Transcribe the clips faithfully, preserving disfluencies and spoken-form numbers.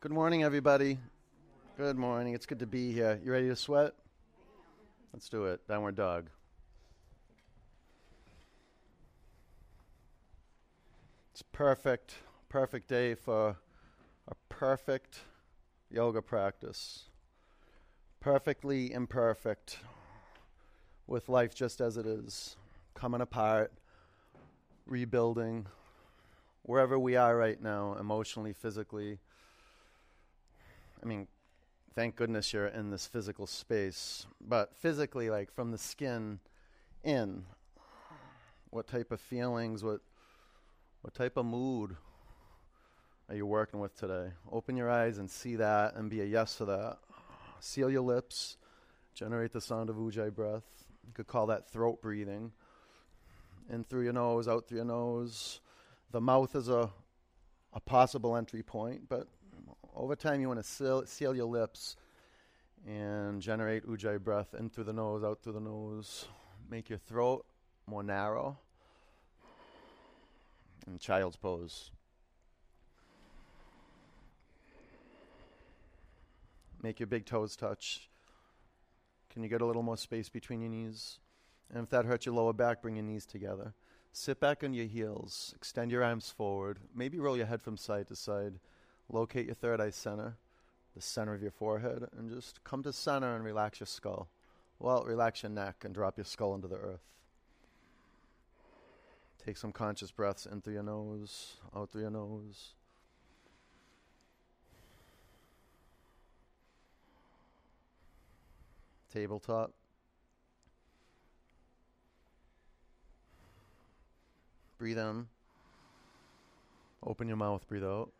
Good morning, everybody. Good morning. It's good to be here. You ready to sweat? Let's do it. Downward dog. It's perfect, perfect day for a perfect yoga practice. Perfectly imperfect, with life just as it is, coming apart, rebuilding, wherever we are right now, emotionally, physically. I mean, thank goodness you're in this physical space, but physically, like from the skin in, what type of feelings, what what type of mood are you working with today? Open your eyes and see that and be a yes to that. Seal your lips, generate the sound of Ujjayi breath. You could call that throat breathing. In through your nose, out through your nose. The mouth is a, a possible entry point, but over time, you want to seal, seal your lips and generate Ujjayi breath in through the nose, out through the nose. Make your throat more narrow. And child's pose. Make your big toes touch. Can you get a little more space between your knees? And if that hurts your lower back, bring your knees together. Sit back on your heels. Extend your arms forward. Maybe roll your head from side to side. Locate your third eye center, the center of your forehead, and just come to center and relax your skull. Well, relax your neck and drop your skull into the earth. Take some conscious breaths in through your nose, out through your nose. Tabletop. Breathe in. Open your mouth, breathe out.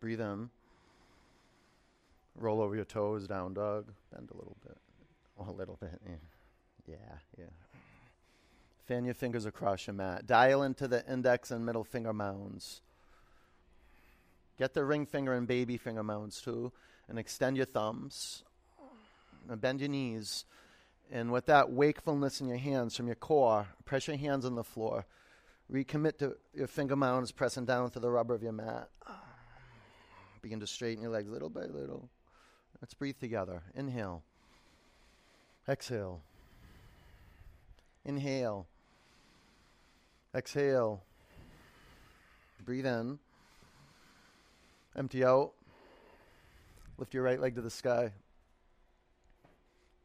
Breathe in, roll over your toes, down dog, bend a little bit, oh, a little bit, yeah. yeah, yeah. Fan your fingers across your mat. Dial into the index and middle finger mounds. Get the ring finger and baby finger mounds too, and extend your thumbs. Now bend your knees, and with that wakefulness in your hands from your core, press your hands on the floor. Recommit to your finger mounds, pressing down to the rubber of your mat. Begin to straighten your legs little by little. Let's breathe together. Inhale. Exhale. Inhale. Exhale. Breathe in. Empty out. Lift your right leg to the sky.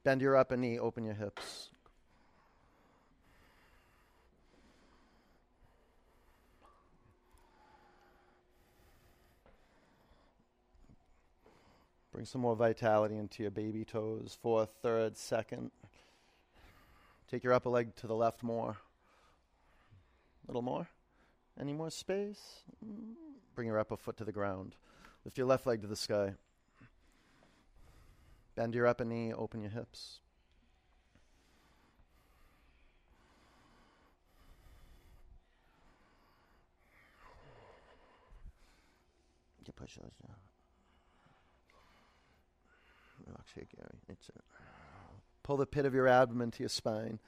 Bend your upper knee. Open your hips. Bring some more vitality into your baby toes. Fourth, third, second. Take your upper leg to the left more. A little more. Any more space? Bring your upper foot to the ground. Lift your left leg to the sky. Bend your upper knee. Open your hips. You push those down. Here, Gary. It's it. Pull the pit of your abdomen to your spine.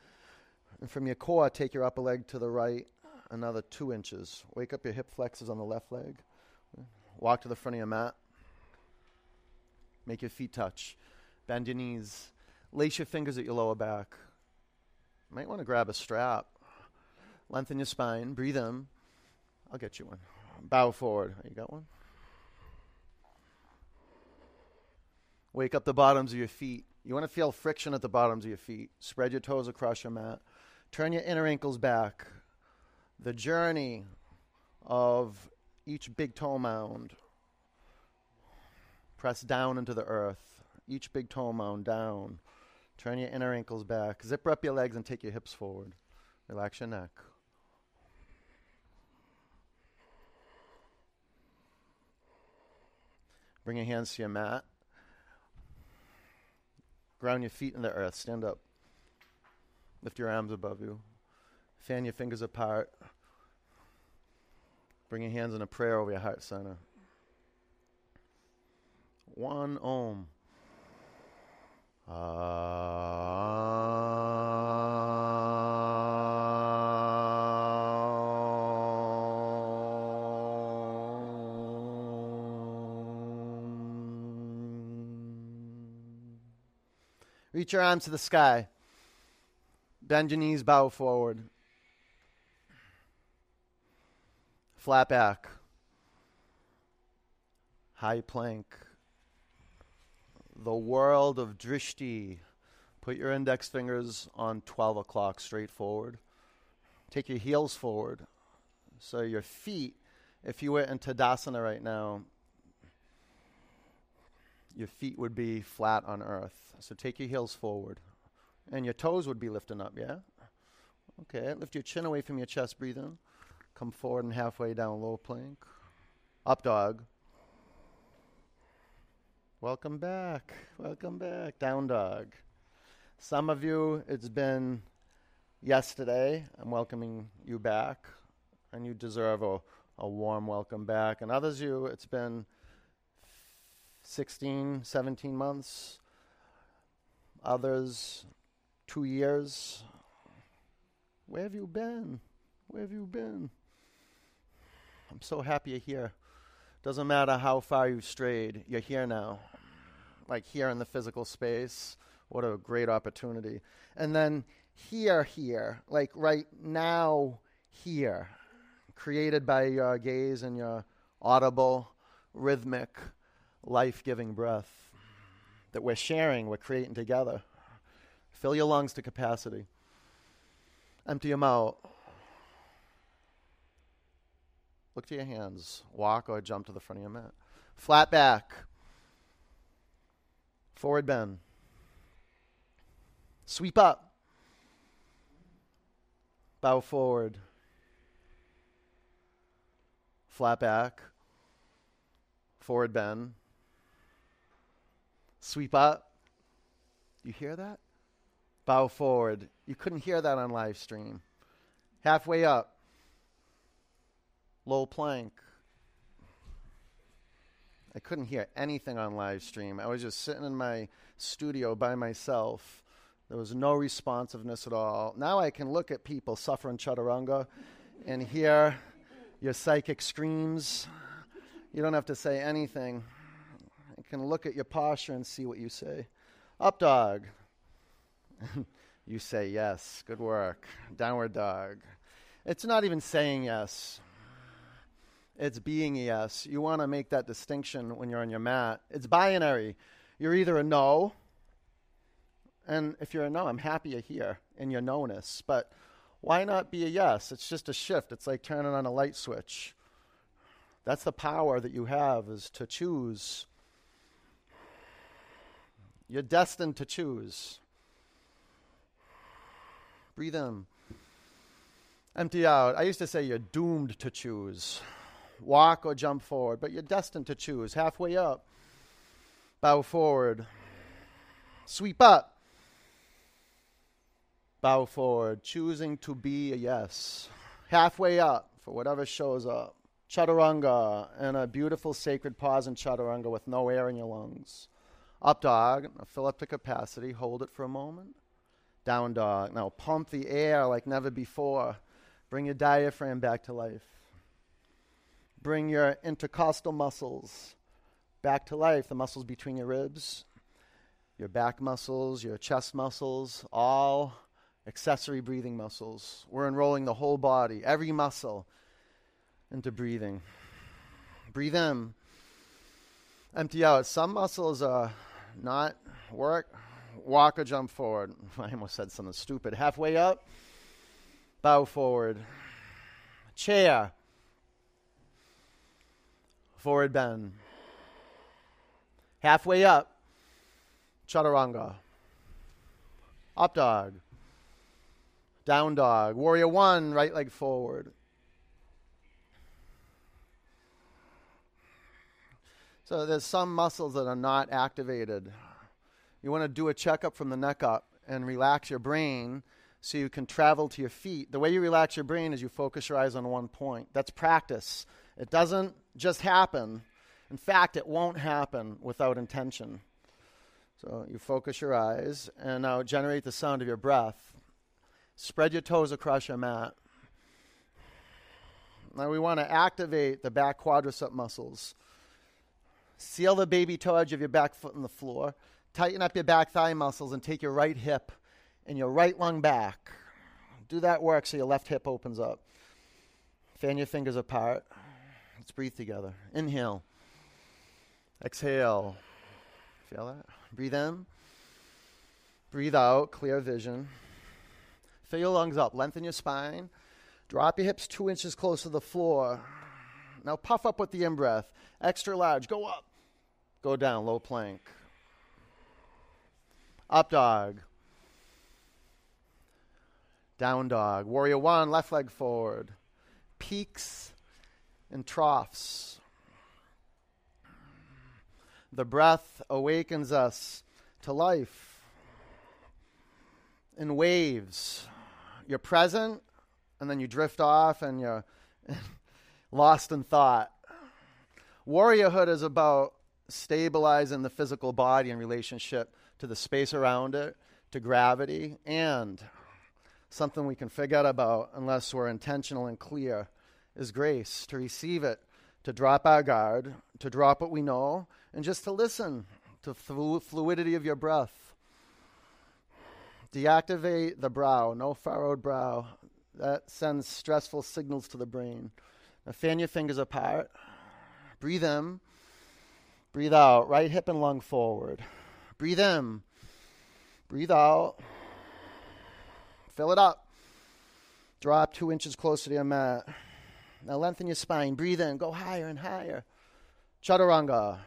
And from your core, take your upper leg to the right, another two inches. Wake up your hip flexors on the left leg. Walk to the front of your mat. Make your feet touch. Bend your knees. Lace your fingers at your lower back. You might want to grab a strap. Lengthen your spine. Breathe in. I'll get you one. Bow forward. You got one? Wake up the bottoms of your feet. You want to feel friction at the bottoms of your feet. Spread your toes across your mat. Turn your inner ankles back. The journey of each big toe mound. Press down into the earth. Each big toe mound down. Turn your inner ankles back. Zip up your legs and take your hips forward. Relax your neck. Bring your hands to your mat. Ground your feet in the earth. Stand up. Lift your arms above you. Fan your fingers apart. Bring your hands in a prayer over your heart center. One Om. Ah. Reach your arms to the sky. Bend your knees, bow forward. Flat back. High plank. The world of Drishti. Put your index fingers on twelve o'clock straight forward. Take your heels forward. So your feet, if you were in Tadasana right now, your feet would be flat on earth. So take your heels forward. And your toes would be lifting up, yeah? Okay, lift your chin away from your chest, breathe in. Come forward and halfway down, low plank. Up dog. Welcome back, welcome back, down dog. Some of you, it's been yesterday. I'm welcoming you back, and you deserve a, a warm welcome back. And others you, it's been sixteen, seventeen months. Others, two years. Where have you been? Where have you been? I'm so happy you're here. Doesn't matter how far you've strayed, you're here now. Like here in the physical space. What a great opportunity. And then here, here, like right now, here, created by your gaze and your audible, rhythmic, life-giving breath. That we're sharing, we're creating together. Fill your lungs to capacity. Empty them out. Look to your hands. Walk or jump to the front of your mat. Flat back. Forward bend. Sweep up. Bow forward. Flat back. Forward bend. Sweep up. You hear that? Bow forward. You couldn't hear that on live stream. Halfway up. Low plank. I couldn't hear anything on live stream. I was just sitting in my studio by myself. There was no responsiveness at all. Now I can look at people suffering chaturanga and hear your psychic screams. You don't have to say anything. Can look at your posture and see what you say. Up dog. You say yes. Good work. Downward dog. It's not even saying yes. It's being a yes. You want to make that distinction when you're on your mat. It's binary. You're either a no, and if you're a no, I'm happy you're here in your no-ness, but why not be a yes? It's just a shift. It's like turning on a light switch. That's the power that you have, is to choose. You're destined to choose. Breathe in. Empty out. I used to say you're doomed to choose. Walk or jump forward, but you're destined to choose. Halfway up. Bow forward. Sweep up. Bow forward. Choosing to be a yes. Halfway up for whatever shows up. Chaturanga, and a beautiful sacred pause in chaturanga with no air in your lungs. Up dog, fill up to capacity, hold it for a moment. Down dog, now pump the air like never before. Bring your diaphragm back to life. Bring your intercostal muscles back to life, the muscles between your ribs, your back muscles, your chest muscles, all accessory breathing muscles. We're enrolling the whole body, every muscle, into breathing. Breathe in. Empty out. Some muscles are not work. Walk or jump forward. I almost said something stupid. Halfway up. Bow forward. Chair. Forward bend. Halfway up. Chaturanga. Up dog. Down dog. Warrior one. Right leg forward. So there's some muscles that are not activated. You want to do a checkup from the neck up and relax your brain so you can travel to your feet. The way you relax your brain is you focus your eyes on one point. That's practice. It doesn't just happen. In fact, it won't happen without intention. So you focus your eyes and now generate the sound of your breath. Spread your toes across your mat. Now we want to activate the back quadricep muscles. Seal the baby toe edge of your back foot on the floor. tighten up your back thigh muscles and take your right hip and your right lung back. Do that work so your left hip opens up. Fan your fingers apart. Let's breathe together. Inhale. Exhale. Feel that? Breathe in. Breathe out. Clear vision. Fill your lungs up. Lengthen your spine. Drop your hips two inches closer to the floor. Now puff up with the in-breath. Extra large. Go up. Go down. Low plank. Up dog. Down dog. Warrior one. Left leg forward. Peaks and troughs. The breath awakens us to life in waves. You're present, and then you drift off, and you're lost in thought. Warriorhood is about stabilizing the physical body in relationship to the space around it, to gravity, and something we can forget about unless we're intentional and clear is grace, to receive it, to drop our guard, to drop what we know, and just to listen to flu- fluidity of your breath. Deactivate the brow, no furrowed brow. That sends stressful signals to the brain. Now fan your fingers apart. Breathe in. Breathe out. Right hip and lung forward. Breathe in. Breathe out. Fill it up. Drop two inches closer to your mat. Now lengthen your spine. Breathe in. Go higher and higher. Chaturanga.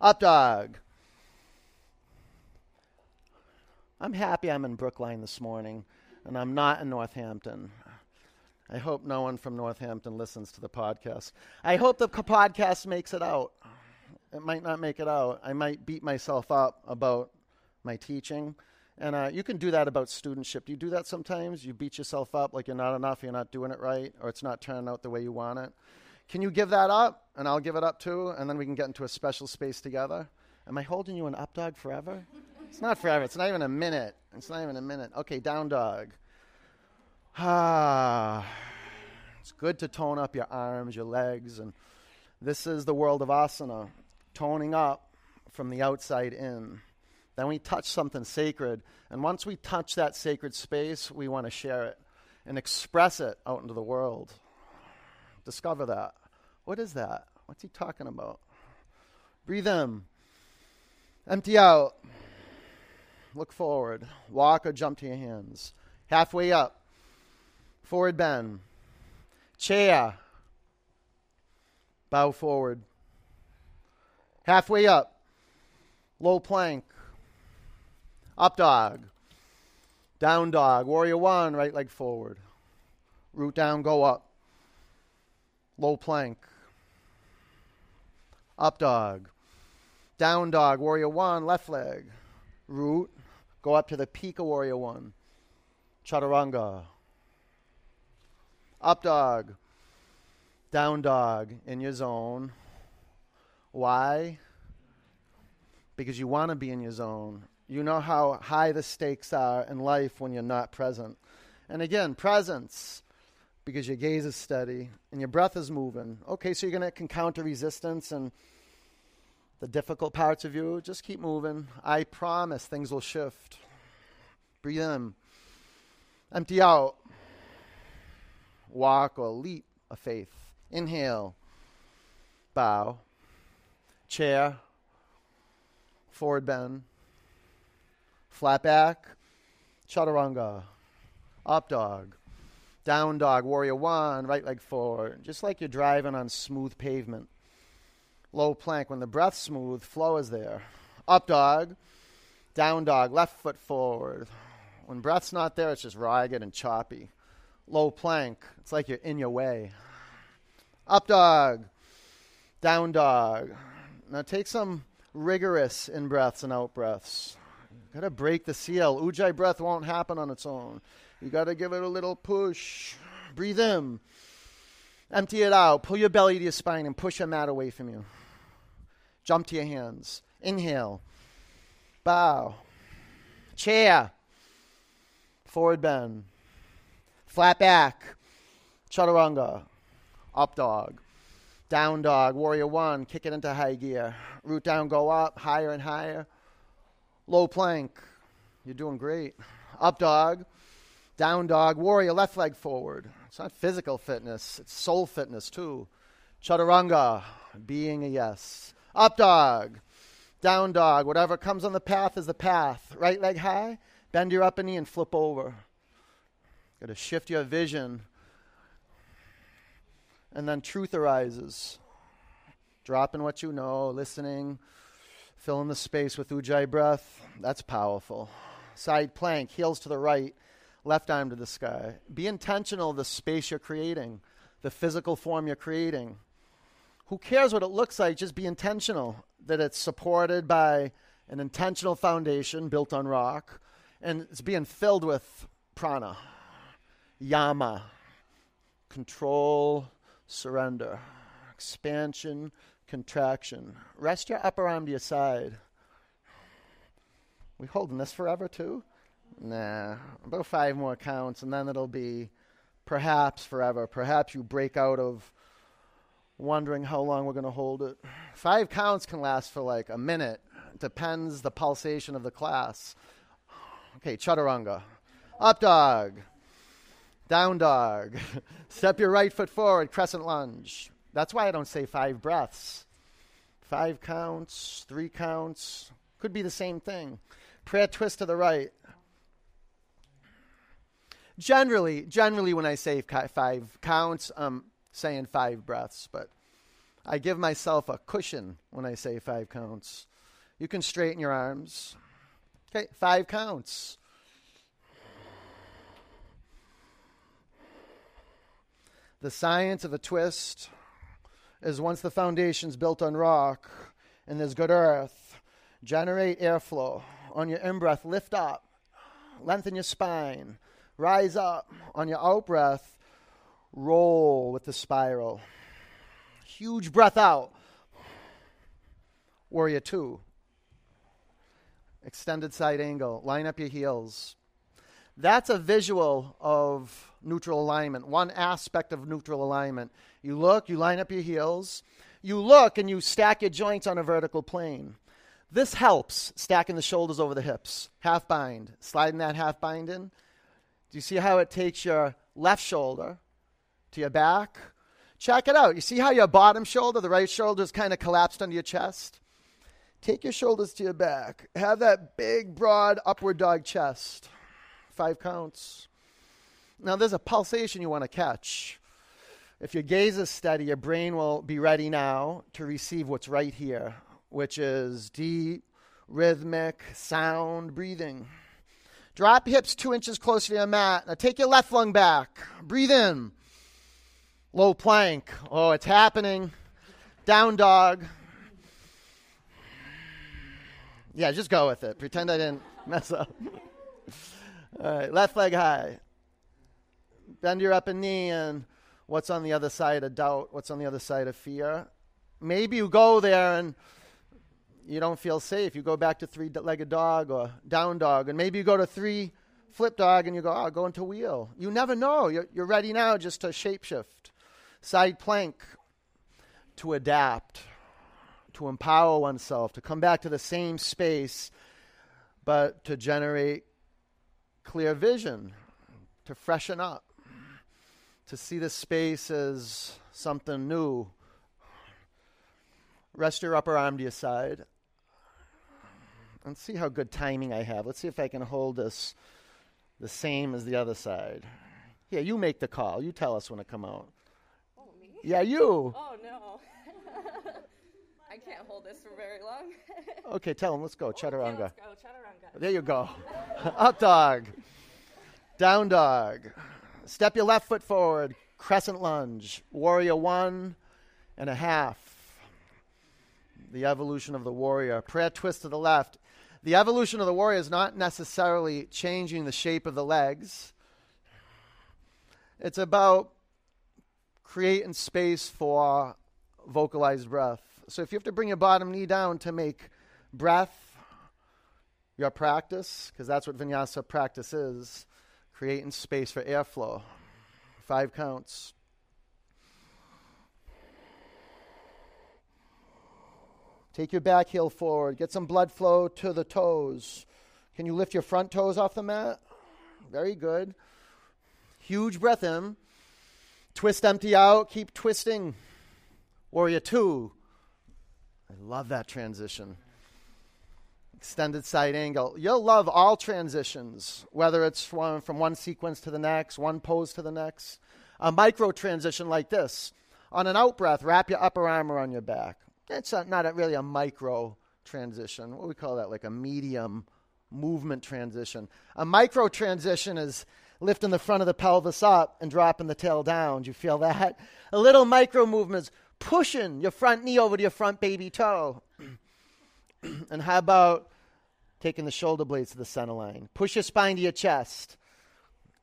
Up dog. I'm happy I'm in Brookline this morning, and I'm not in Northampton. I hope no one from Northampton listens to the podcast. I hope the podcast makes it out. It might not make it out. I might beat myself up about my teaching. And uh, you can do that about studentship. Do you do that sometimes? You beat yourself up like you're not enough, you're not doing it right, or it's not turning out the way you want it. Can you give that up? And I'll give it up too, and then we can get into a special space together. Am I holding you in up dog forever? It's not forever. It's not even a minute. It's not even a minute. Okay, down dog. Ah, it's good to tone up your arms, your legs, and this is the world of asana, toning up from the outside in. Then we touch something sacred, and once we touch that sacred space, we want to share it and express it out into the world. Discover that. What is that? What's he talking about? Breathe in. Empty out. Look forward. Walk or jump to your hands. Halfway up. Forward bend. Chair. Bow forward. Halfway up. Low plank. Up dog. Down dog. Warrior one. Right leg forward. Root down. Go up. Low plank. Up dog. Down dog. Warrior one. Left leg. Root. Go up to the peak of warrior one. Chaturanga. Up dog. Down dog. In your zone. Why? Because you want to be in your zone. You know how high the stakes are in life when you're not present. And again, presence. Because your gaze is steady and your breath is moving. Okay, so you're going to encounter resistance and the difficult parts of you. Just keep moving. I promise things will shift. Breathe in. Empty out. Walk or leap of faith. Inhale. Bow. Chair. Forward bend. Flat back. Chaturanga. Up dog. Down dog. Warrior one. Right leg forward. Just like you're driving on smooth pavement. Low plank. When the breath's smooth, flow is there. Up dog. Down dog. Left foot forward. When breath's not there, it's just ragged and choppy. Low plank. It's like you're in your way. Up dog. Down dog. Now take some rigorous in-breaths and out-breaths. You've got to break the seal. Ujjayi breath won't happen on its own. You got to give it a little push. Breathe in. Empty it out. Pull your belly to your spine and push your mat away from you. Jump to your hands. Inhale. Bow. Chair. Forward bend. Flat back. Chaturanga. Up dog. Down dog, warrior one, kick it into high gear. Root down, go up, higher and higher. Low plank, you're doing great. Up dog, down dog, warrior, left leg forward. It's not physical fitness, it's soul fitness too. Chaturanga, being a yes. Up dog, down dog, whatever comes on the path is the path. Right leg high, bend your upper knee and flip over. Got to shift your vision. And then truth arises. Dropping what you know, listening, filling the space with Ujjayi breath. That's powerful. Side plank, heels to the right, left arm to the sky. Be intentional of the space you're creating, the physical form you're creating. Who cares what it looks like? Just be intentional that it's supported by an intentional foundation built on rock, and it's being filled with prana, yama, control, surrender, expansion, contraction. Rest your upper arm to your side. We holding this forever too? Nah, about five more counts and then it'll be perhaps forever. Perhaps you break out of wondering how long we're going to hold it. Five counts can last for like a minute. It depends the pulsation of the class. Okay, chaturanga. Up dog. Down dog. Step your right foot forward, crescent lunge. That's why I don't say five breaths. Five counts, three counts. Could be the same thing. Prayer twist to the right. Generally, generally when I say five counts, I'm saying five breaths, but I give myself a cushion when I say five counts. You can straighten your arms. Okay, five counts. The science of a twist is once the foundation's built on rock and there's good earth, generate airflow. On your in-breath, lift up, lengthen your spine, rise up. On your out-breath, roll with the spiral. Huge breath out. Warrior two. Extended side angle. Line up your heels. That's a visual of neutral alignment, one aspect of neutral alignment. You look, you line up your heels. You look and you stack your joints on a vertical plane. This helps, stacking the shoulders over the hips. Half bind, sliding that half bind in. Do you see how it takes your left shoulder to your back? Check it out. You see how your bottom shoulder, the right shoulder, is kind of collapsed under your chest? Take your shoulders to your back. Have that big, broad, upward dog chest. Five counts. Now there's a pulsation you want to catch. If your gaze is steady, your brain will be ready now to receive what's right here, which is deep, rhythmic, sound breathing. Drop your hips two inches closer to your mat. Now take your left lung back. Breathe in. Low plank. Oh, it's happening. Down dog. Yeah, just go with it. Pretend I didn't mess up. All right, left leg high. Bend your upper knee and what's on the other side of doubt? What's on the other side of fear? Maybe you go there and you don't feel safe. You go back to three-legged dog or down dog, and maybe you go to three flip dog and you go, oh, I'll go into wheel. You never know. You're, you're ready now just to shapeshift. Side plank, to adapt, to empower oneself, to come back to the same space, but to generate clear vision, to freshen up, to see the space as something new. Rest your upper arm to your side and see how good timing I have. Let's see if I can hold this the same as the other side. Yeah, you make the call. You tell us when to come out. Oh, me? Yeah, you. Oh, no. I can't hold this for very long. Okay, tell him. Let's go. Chaturanga. Okay, let's go. Chaturanga. There you go. Up dog. Down dog. Step your left foot forward. Crescent lunge. Warrior one and a half. The evolution of the warrior. Prayer twist to the left. The evolution of the warrior is not necessarily changing the shape of the legs. It's about creating space for vocalized breath. So if you have to bring your bottom knee down to make breath your practice, because that's what vinyasa practice is, creating space for airflow. Five counts. Take your back heel forward. Get some blood flow to the toes. Can you lift your front toes off the mat? Very good. Huge breath in. Twist empty out. Keep twisting. Warrior two. I love that transition. Extended side angle. You'll love all transitions, whether it's from, from one sequence to the next, one pose to the next. A micro transition like this. On an out-breath, wrap your upper arm around your back. It's not, not a, really a micro transition. What we call that, like a medium movement transition. A micro transition is lifting the front of the pelvis up and dropping the tail down. Do you feel that? A little micro movement is pushing your front knee over to your front baby toe. And how about taking the shoulder blades to the center line? Push your spine to your chest.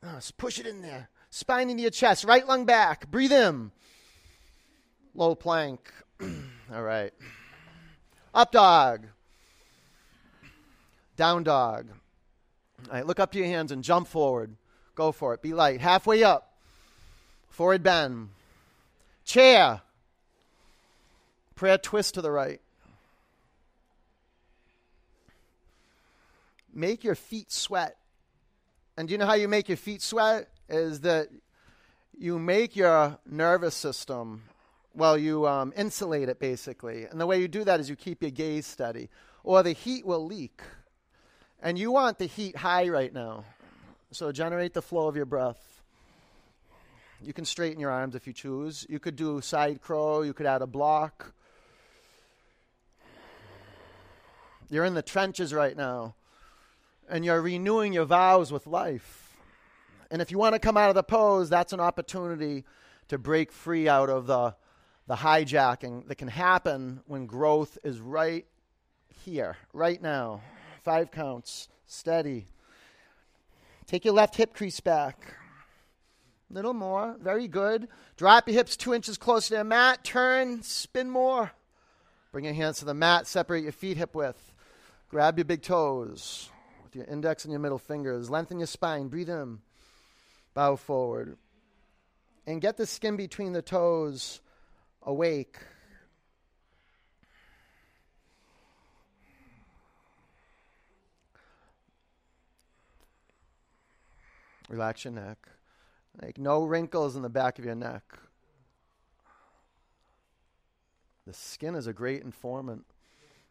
Oh, just push it in there. Spine into your chest. Right lung back. Breathe in. Low plank. All right. Up dog. Down dog. All right, look up to your hands and jump forward. Go for it. Be light. Halfway up. Forward bend. Chair. Prayer twist to the right. Make your feet sweat. And do you know how you make your feet sweat? Is that you make your nervous system, well, you um, insulate it basically. And the way you do that is you keep your gaze steady, or the heat will leak. And you want the heat high right now. So generate the flow of your breath. You can straighten your arms if you choose. You could do side crow. You could add a block. You're in the trenches right now. And you're renewing your vows with life. And if you want to come out of the pose, that's an opportunity to break free out of the, the hijacking that can happen when growth is right here, right now. Five counts, steady. Take your left hip crease back. A little more, very good. Drop your hips two inches closer to the mat. Turn, spin more. Bring your hands to the mat, separate your feet hip width. Grab your big toes with your index and your middle fingers. Lengthen your spine, breathe in. Bow forward. And get the skin between the toes awake. Relax your neck. Like no wrinkles in the back of your neck. The skin is a great informant.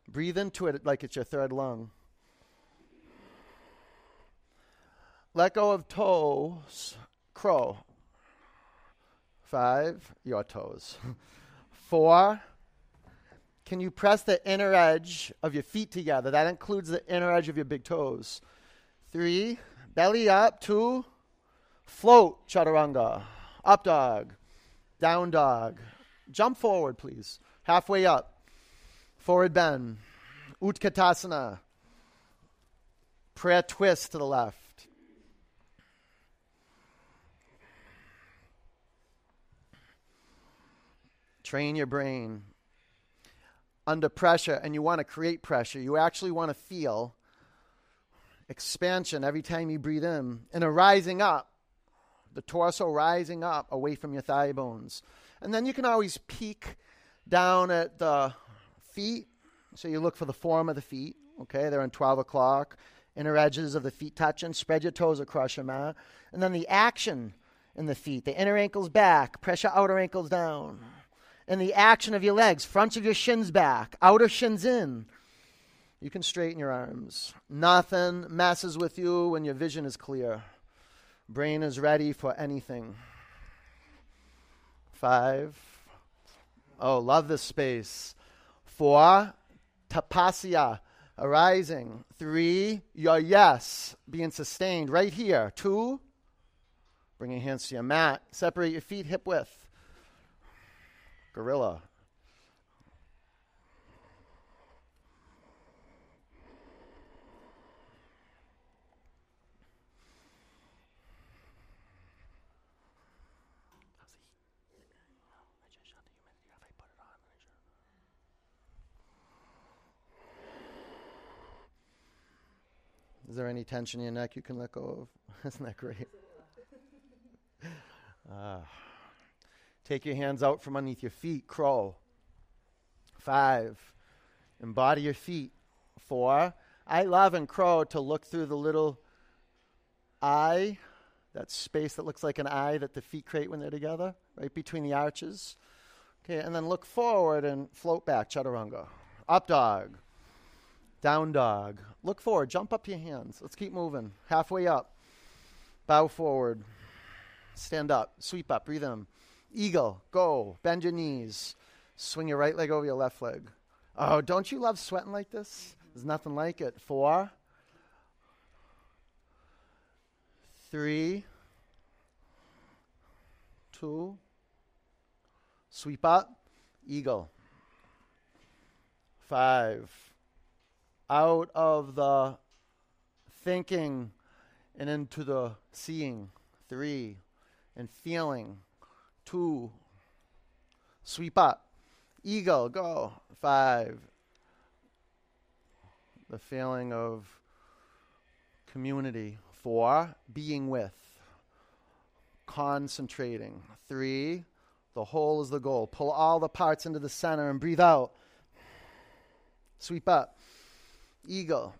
Breathe into it like it's your third lung. Let go of toes, crow. Five, your toes. Four, can you press the inner edge of your feet together? That includes the inner edge of your big toes. Three, belly up. Two, float, chaturanga. Up dog, down dog. Jump forward, please. Halfway up. Forward bend. Utkatasana. Prayer twist to the left. Train your brain under pressure, and you want to create pressure. You actually want to feel expansion every time you breathe in. And a rising up, the torso rising up away from your thigh bones. And then you can always peek down at the feet. So you look for the form of the feet. Okay, they're on twelve o'clock. Inner edges of the feet touching. Spread your toes across your mat. And then the action in the feet. The inner ankles back. Pressure outer ankles down. And the action of your legs, front of your shins back, outer shins in. You can straighten your arms. Nothing messes with you when your vision is clear. Brain is ready for anything. Five. Oh, love this space. Four, tapasya, arising. Three, your yes, being sustained right here. Two, bring your hands to your mat. Separate your feet hip width. Gorilla. Is there any tension in your neck you can let go of? Isn't that great? Ah. uh. Take your hands out from underneath your feet. Crow. Five. Embody your feet. Four. Eyelov and crow to look through the little eye, that space that looks like an eye that the feet create when they're together, right between the arches. Okay, and then look forward and float back, chaturanga. Up dog, down dog. Look forward, jump up your hands. Let's keep moving. Halfway up, bow forward, stand up, sweep up, breathe in. Eagle, go, bend your knees. Swing your right leg over your left leg. Oh, don't you love sweating like this? There's nothing like it. Four. Three. Two. Sweep up. Eagle. Five. Out of the thinking and into the seeing. Three. And feeling. Two. Sweep up. Eagle, go. Five. The feeling of community. Four, being with, concentrating. Three, the whole is the goal. Pull all the parts into the center and breathe out. Sweep up. Eagle.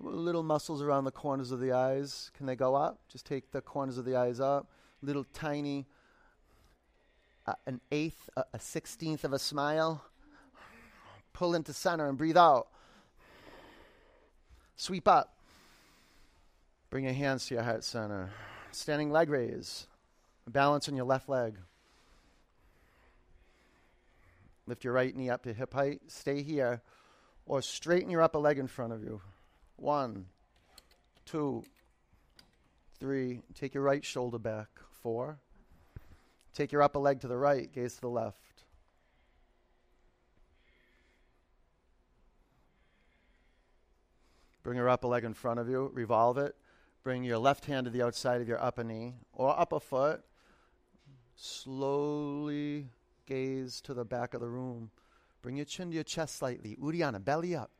Little muscles around the corners of the eyes. Can they go up? Just take the corners of the eyes up. Little tiny, uh, an eighth, uh, a sixteenth of a smile. Pull into center and breathe out. Sweep up. Bring your hands to your heart center. Standing leg raise. Balance on your left leg. Lift your right knee up to hip height. Stay here. Or straighten your upper leg in front of you. One, two, three. Take your right shoulder back. Four. Take your upper leg to the right. Gaze to the left. Bring your upper leg in front of you, revolve it. Bring your left hand to the outside of your upper knee or upper foot. Slowly gaze to the back of the room. Bring your chin to your chest slightly. Uddiyana, belly up.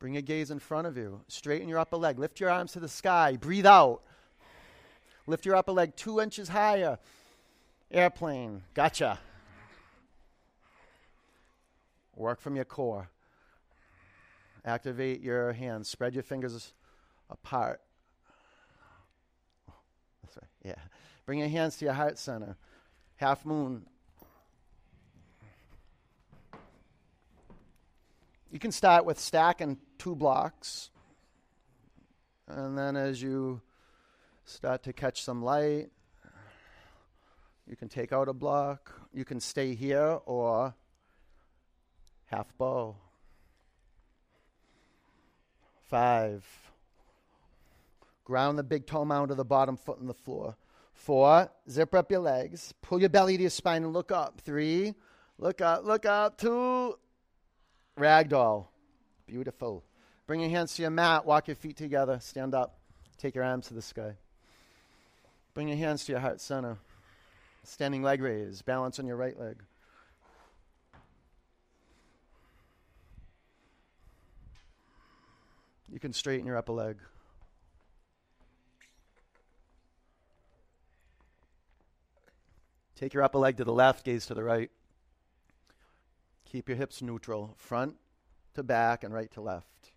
Bring your gaze in front of you. Straighten your upper leg. Lift your arms to the sky. Breathe out. Lift your upper leg two inches higher. Airplane. Gotcha. Work from your core. Activate your hands. Spread your fingers apart. That's right. Yeah. Bring your hands to your heart center. Half moon. You can start with stacking two blocks. And then as you start to catch some light, you can take out a block. You can stay here or half bow. Five. Ground the big toe mound to the bottom foot on the floor. Four. Zip up your legs. Pull your belly to your spine and look up. Three. Look up, look up. Two. Ragdoll. Beautiful. Bring your hands to your mat. Walk your feet together. Stand up. Take your arms to the sky. Bring your hands to your heart center. Standing leg raise. Balance on your right leg. You can straighten your upper leg. Take your upper leg to the left, gaze to the right. Keep your hips neutral, front to back and right to left.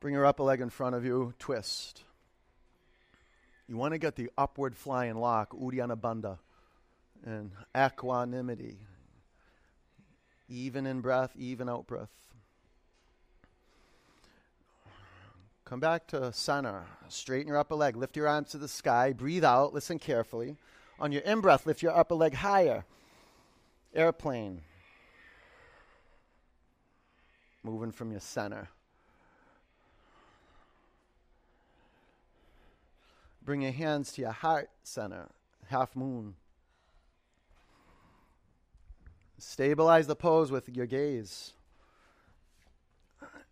Bring your upper leg in front of you, twist. You want to get the upward flying lock, Uddiyana Banda, and equanimity. Even in breath, even out breath. Come back to center. Straighten your upper leg. Lift your arms to the sky. Breathe out. Listen carefully. On your in-breath, lift your upper leg higher. Airplane. Moving from your center. Bring your hands to your heart center. Half moon. Stabilize the pose with your gaze.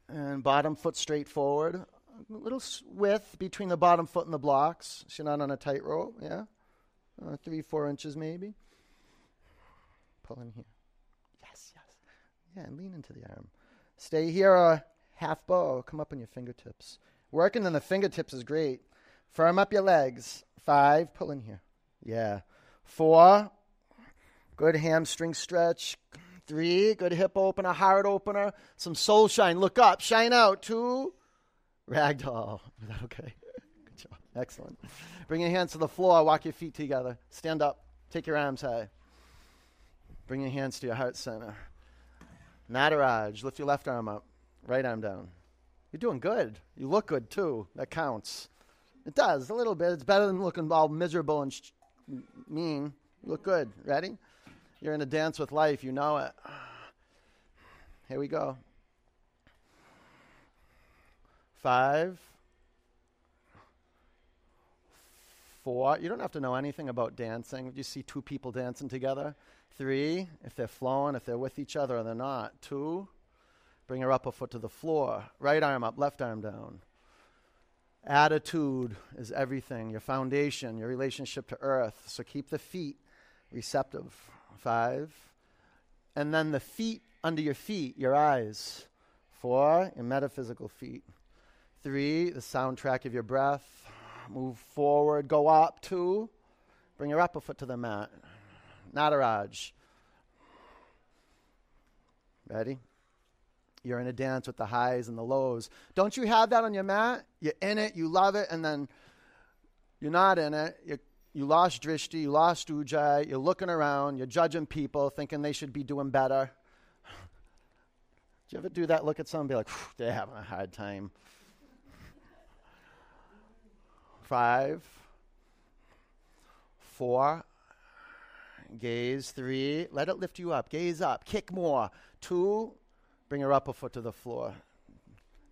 And bottom foot straight forward. A little width between the bottom foot and the blocks. So you're not on a tightrope, yeah? Uh, three, four inches maybe. Pull in here. Yes, yes. Yeah, and lean into the arm. Stay here, uh, half bow. Come up on your fingertips. Working on the fingertips is great. Firm up your legs. Five, pull in here. Yeah. Four, good hamstring stretch. Three, good hip opener, heart opener, some soul shine. Look up, shine out. Two, ragdoll. Is that okay? Good job. Excellent. Bring your hands to the floor. Walk your feet together. Stand up. Take your arms high. Bring your hands to your heart center. Nataraj, lift your left arm up, right arm down. You're doing good. You look good, too. That counts. It does, a little bit. It's better than looking all miserable and sh- mean. You look good. Ready? You're in a dance with life. You know it. Here we go. Five. Four. You don't have to know anything about dancing. You see two people dancing together. Three. If they're flowing, if they're with each other or they're not. Two. Bring her upper foot to the floor. Right arm up, left arm down. Attitude is everything. Your foundation, your relationship to earth. So keep the feet receptive. Five. And then the feet under your feet, your eyes. Four, your metaphysical feet. Three, the soundtrack of your breath. Move forward, go up. Two, bring your upper foot to the mat. Nataraj. Ready? You're in a dance with the highs and the lows. Don't you have that on your mat? You're in it, you love it, and then you're not in it. You're You lost Drishti, you lost Ujjayi, you're looking around, you're judging people, thinking they should be doing better. Do you ever do that? Look at someone and be like, they're having a hard time. Five. Four. Gaze. Three. Let it lift you up. Gaze up. Kick more. Two. Bring your upper foot to the floor.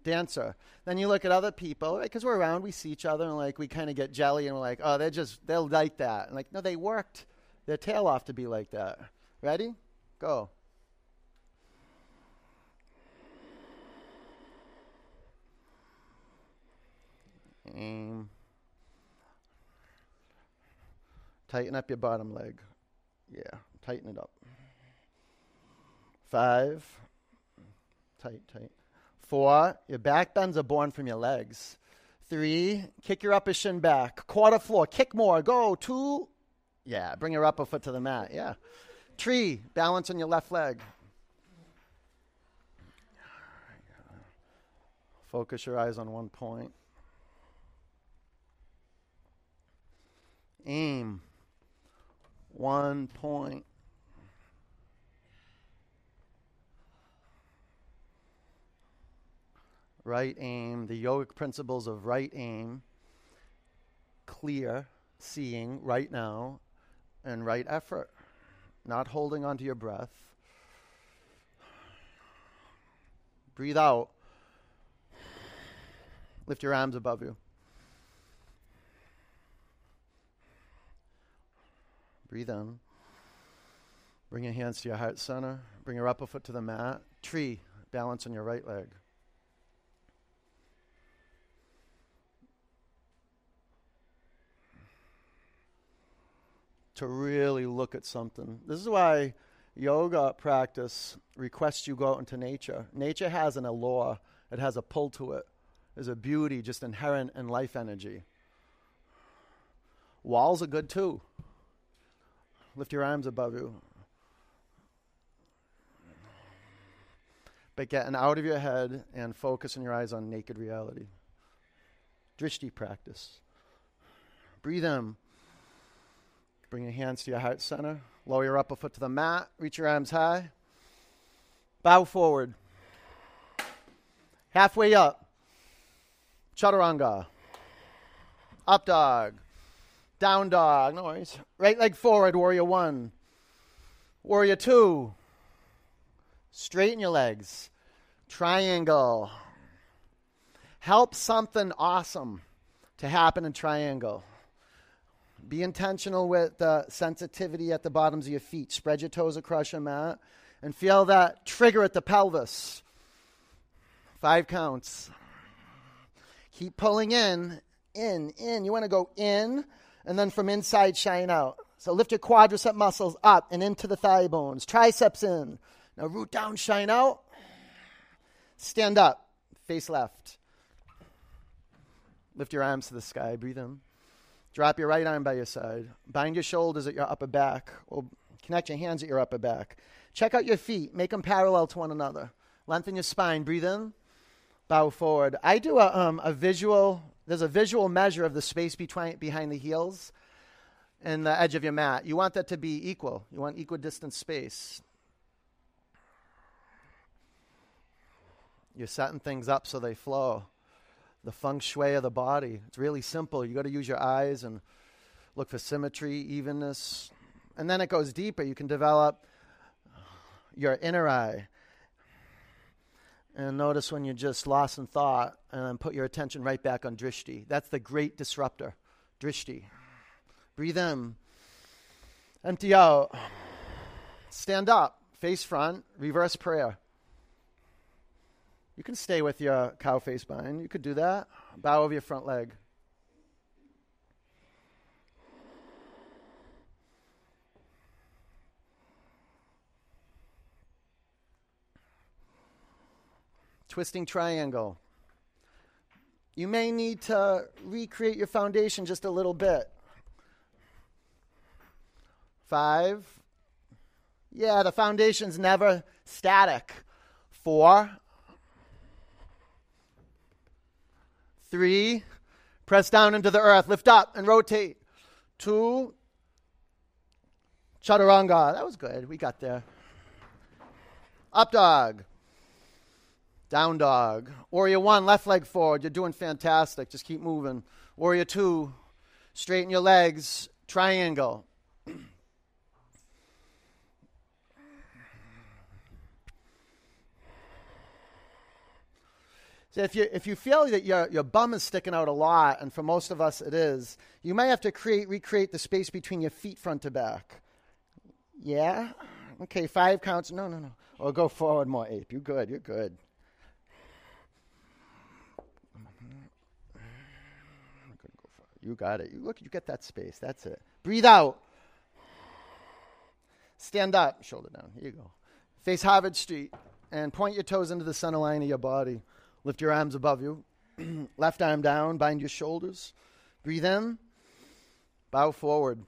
Dancer. Then you look at other people, because we're around, we see each other, and like we kind of get jelly, and we're like, oh, they're just, they're like that. And like, no, they worked their tail off to be like that. Ready? Go. Aim. Tighten up your bottom leg. Yeah, tighten it up. Five. Tight, tight. Four, your back bends are born from your legs. Three, kick your upper shin back. Quarter floor, kick more, go. Two, yeah, bring your upper foot to the mat, yeah. Three, balance on your left leg. Focus your eyes on one point. Aim, one point. Right aim, the yogic principles of right aim, clear seeing right now, and right effort, not holding onto your breath. Breathe out. Lift your arms above you. Breathe in. Bring your hands to your heart center. Bring your upper foot to the mat. Tree, balance on your right leg. To really look at something. This is why yoga practice requests you go out into nature. Nature has an allure. It has a pull to it. There's a beauty just inherent in life energy. Walls are good too. Lift your arms above you. But getting out of your head and focusing your eyes on naked reality. Drishti practice. Breathe in. Bring your hands to your heart center. Lower your upper foot to the mat. Reach your arms high. Bow forward. Halfway up. Chaturanga. Up dog. Down dog. No worries. Right leg forward, warrior one. Warrior two. Straighten your legs. Triangle. Help something awesome to happen in triangle. Be intentional with the sensitivity at the bottoms of your feet. Spread your toes across your mat and feel that trigger at the pelvis. Five counts. Keep pulling in, in, in. You want to go in and then from inside shine out. So lift your quadricep muscles up and into the thigh bones. Triceps in. Now root down, shine out. Stand up. Face left. Lift your arms to the sky. Breathe in. Drop your right arm by your side. Bind your shoulders at your upper back, or connect your hands at your upper back. Check out your feet. Make them parallel to one another. Lengthen your spine. Breathe in. Bow forward. I do a, um, a visual, there's a visual measure of the space between, behind the heels and the edge of your mat. You want that to be equal. You want equidistant space. You're setting things up so they flow. The feng shui of the body. It's really simple. You got to use your eyes and look for symmetry, evenness. And then it goes deeper. You can develop your inner eye. And notice when you're just lost in thought, and then put your attention right back on Drishti. That's the great disruptor, Drishti. Breathe in. Empty out. Stand up. Face front. Reverse prayer. You can stay with your cow face bind. You could do that. Bow over your front leg. Twisting triangle. You may need to recreate your foundation just a little bit. Five. Yeah, the foundation's never static. Four. Three. Press down into the earth. Lift up and rotate. Two. Chaturanga. That was good. We got there. Up dog. Down dog. Warrior one, left leg forward. You're doing fantastic. Just keep moving. Warrior two, straighten your legs. Triangle. So if you if you feel that your your bum is sticking out a lot, and for most of us it is, you may have to create recreate the space between your feet front to back. Yeah? Okay, five counts. No, no, no. Or go forward more, ape. You're good. You're good. You got it. You look, you get that space. That's it. Breathe out. Stand up. Shoulder down. Here you go. Face Harvard Street and point your toes into the center line of your body. Lift your arms above you. Left arm down. Bind your shoulders. Breathe in. Bow forward.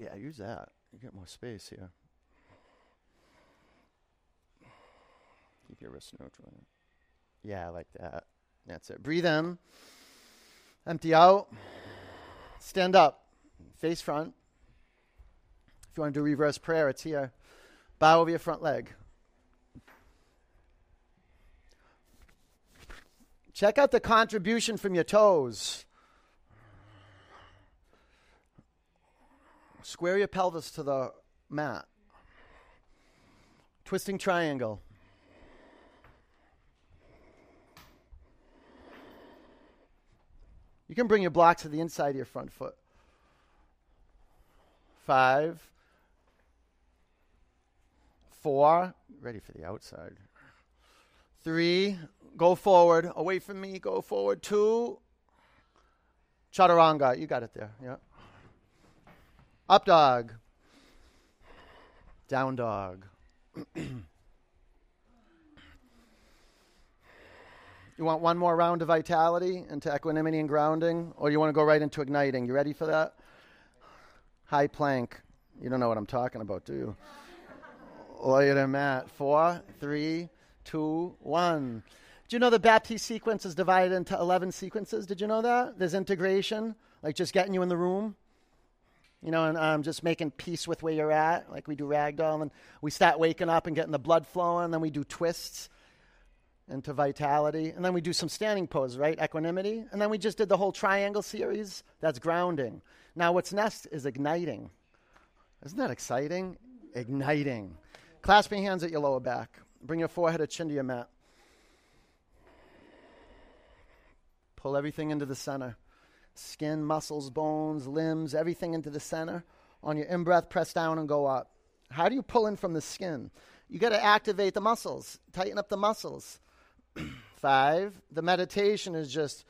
Yeah, use that. You get more space here. Keep your wrists neutral. Yeah, I like that. That's it. Breathe in. Empty out. Stand up. Face front. If you want to do reverse prayer, it's here. Bow over your front leg. Check out the contribution from your toes. Square your pelvis to the mat. Twisting triangle. You can bring your block to the inside of your front foot. Five. Four. Ready for the outside. Three. Go forward. Away from me. Go forward. Two. Chaturanga. You got it there. Yeah. Up dog. Down dog. You want one more round of vitality into equanimity and grounding, or you want to go right into igniting? You ready for that? High plank. You don't know what I'm talking about, do you? Lay your mat. Four, three, two, one. Do you know the Baptiste sequence is divided into eleven sequences? Did you know that? There's integration, like just getting you in the room. You know, and um, just making peace with where you're at, like we do ragdoll, and we start waking up and getting the blood flowing, and then we do twists into vitality, and then we do some standing pose, right, equanimity, and then we just did the whole triangle series. That's grounding. Now what's next is igniting. Isn't that exciting? Igniting. Clasp your hands at your lower back. Bring your forehead or chin to your mat. Pull everything into the center. Skin, muscles, bones, limbs, everything into the center. On your in-breath, press down and go up. How do you pull in from the skin? You got to activate the muscles, tighten up the muscles. Five, the meditation is just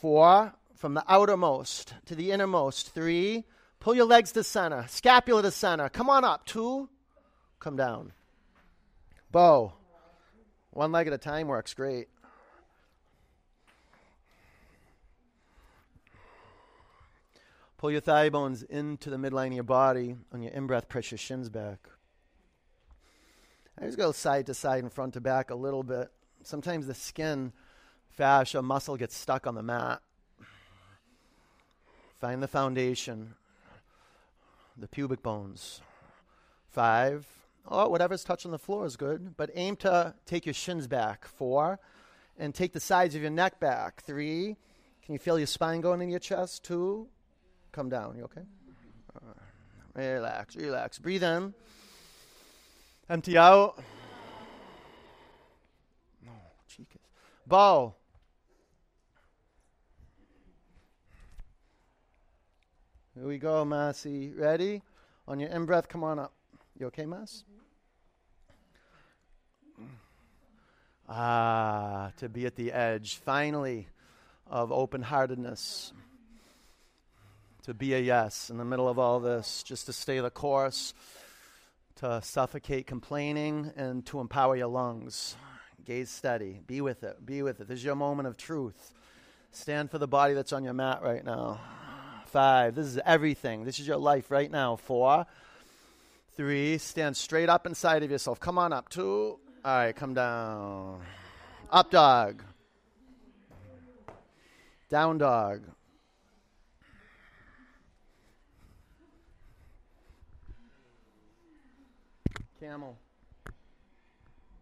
four, from the outermost to the innermost. Three, Pull your legs to center. Scapula to center. Come on up. Two. Come down. Bow. One leg at a time works great. Pull your thigh bones into the midline of your body. On your in-breath, press your shins back. I just go side to side and front to back a little bit. Sometimes the skin, fascia, muscle gets stuck on the mat. Find the foundation, the pubic bones. Five. Oh, whatever's touching the floor is good. But aim to take your shins back. Four. And take the sides of your neck back. Three. Can you feel your spine going in your chest? Two. Come down. You okay? Relax, relax. Breathe in. Empty out. No, cheek is. Bow. Here we go, Masi. Ready? On your in-breath, come on up. You okay, Mas? Mm-hmm. Ah, to be at the edge, finally, of open-heartedness. To be a yes in the middle of all this, just to stay the course, to suffocate complaining, and to empower your lungs. Gaze steady. Be with it. Be with it. This is your moment of truth. Stand for the body that's on your mat right now. Five. This is everything. This is your life right now. Four. Three. Stand straight up inside of yourself. Come on up. Two. All right, come down. Up dog. Down dog. Camel.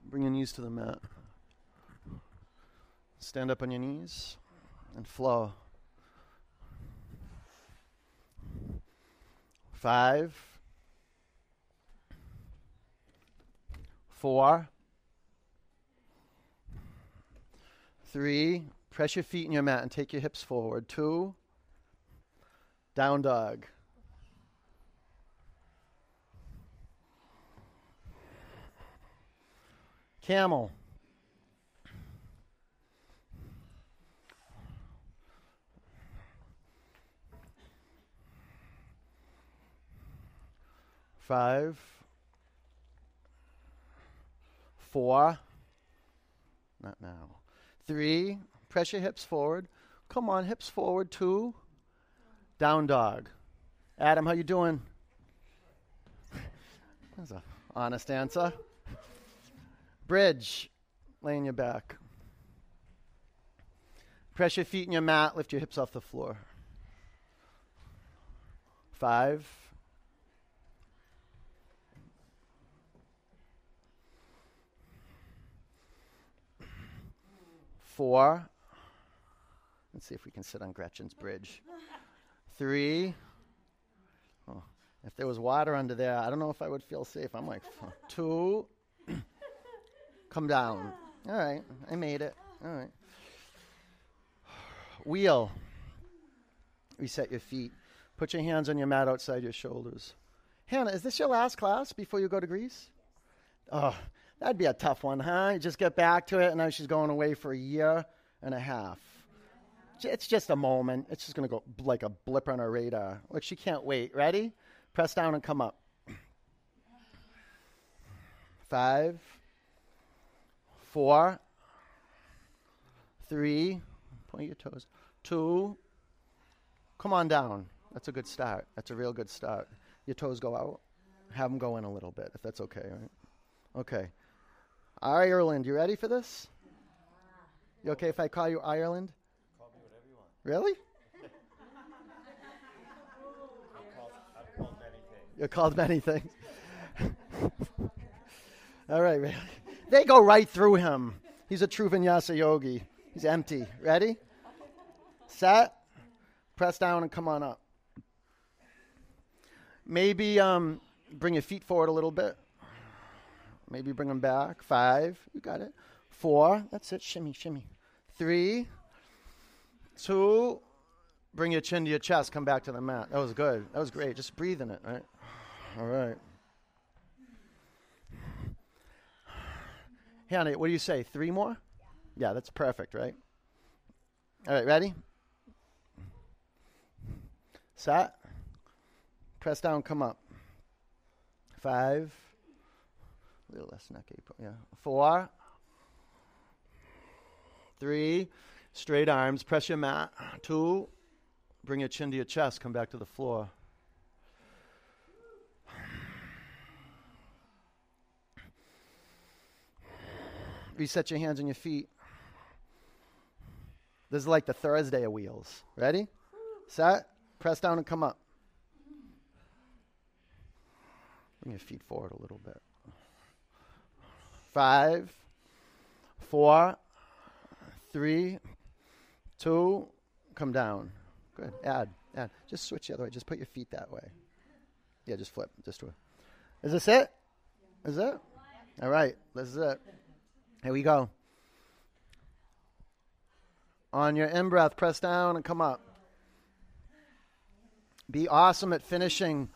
Bring your knees to the mat. Stand up on your knees and flow. Five. Four. Three. Press your feet in your mat and take your hips forward. Two. Down dog. Camel. Five. Four. Not now. Three. Press your hips forward. Come on, hips forward. Two. Down dog. Adam, how you doing? That's an honest answer. Bridge, lay on your back. Press your feet in your mat, lift your hips off the floor. Five. Four. Let's see if we can sit on Gretchen's bridge. Three. Oh, if there was water under there, I don't know if I would feel safe. I'm like, two. Come down. All right. I made it. All right. Wheel. Reset your feet. Put your hands on your mat outside your shoulders. Hannah, is this your last class before you go to Greece? Oh, that'd be a tough one, huh? You just get back to it, and now she's going away for a year and a half. It's just a moment. It's just going to go like a blip on her radar. Look, she can't wait. Ready? Press down and come up. Five. Four, three, point your toes, two, come on down. That's a good start. That's a real good start. Your toes go out. Have them go in a little bit, if that's okay, right? Okay. Ireland, you ready for this? You okay if I call you Ireland? Call me whatever you want. Really? I'm called, I'm called many things. You're called many things. All right, really. They go right through him. He's a true vinyasa yogi. He's empty. Ready? Set. Press down and come on up. Maybe um, bring your feet forward a little bit. Maybe bring them back. Five. You got it. Four. That's it. Shimmy, shimmy. Three. Two. Bring your chin to your chest. Come back to the mat. That was good. That was great. Just breathe in it, right? All right. Hannah, what do you say? Three more? Yeah. Yeah, that's perfect, right? All right, ready? Set. Press down, come up. Five. A little less neck, April. Yeah. Four. Three. Straight arms. Press your mat. Two. Bring your chin to your chest. Come back to the floor. Reset your hands and your feet. This is like the Thursday of wheels. Ready? Set. Press down and come up. Bring your feet forward a little bit. Five, four, three, two, come down. Good. Add, add. Just switch the other way. Just put your feet that way. Yeah, just flip. Just do it. Is this it? Is it? All right. This is it. Here we go. On your in-breath, press down and come up. Be awesome at finishing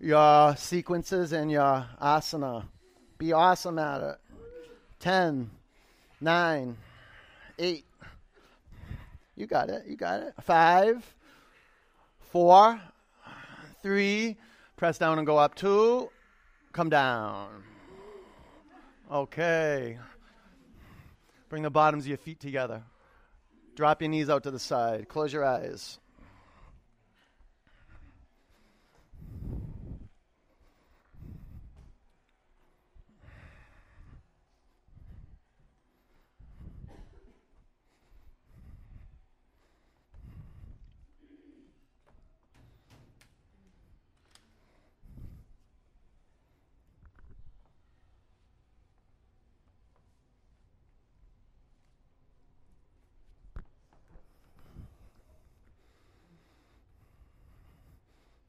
your sequences and your asana. Be awesome at it. Ten, nine, eight. You got it. You got it. Five, four, three. Press down and go up. Two. Come down. Okay. Bring the bottoms of your feet together. Drop your knees out to the side. Close your eyes.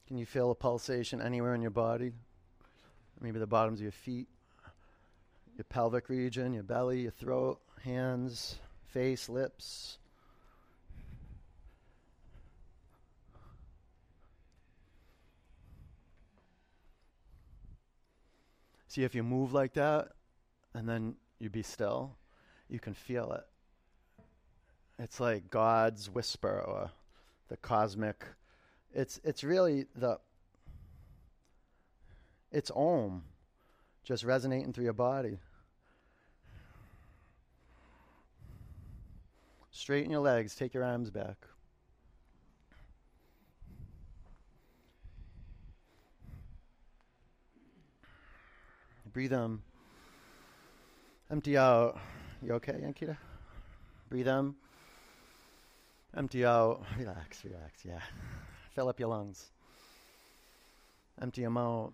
Can you feel a pulsation anywhere in your body? Maybe the bottoms of your feet, your pelvic region, your belly, your throat, hands, face, lips. See if you move like that and then you be still, you can feel it. It's like God's whisper or the cosmic. It's it's really the, it's Om, just resonating through your body. Straighten your legs, take your arms back. Breathe in, empty out. You okay, Yankita? Breathe in, empty out. Relax, relax, yeah. Fill up your lungs. Empty them out.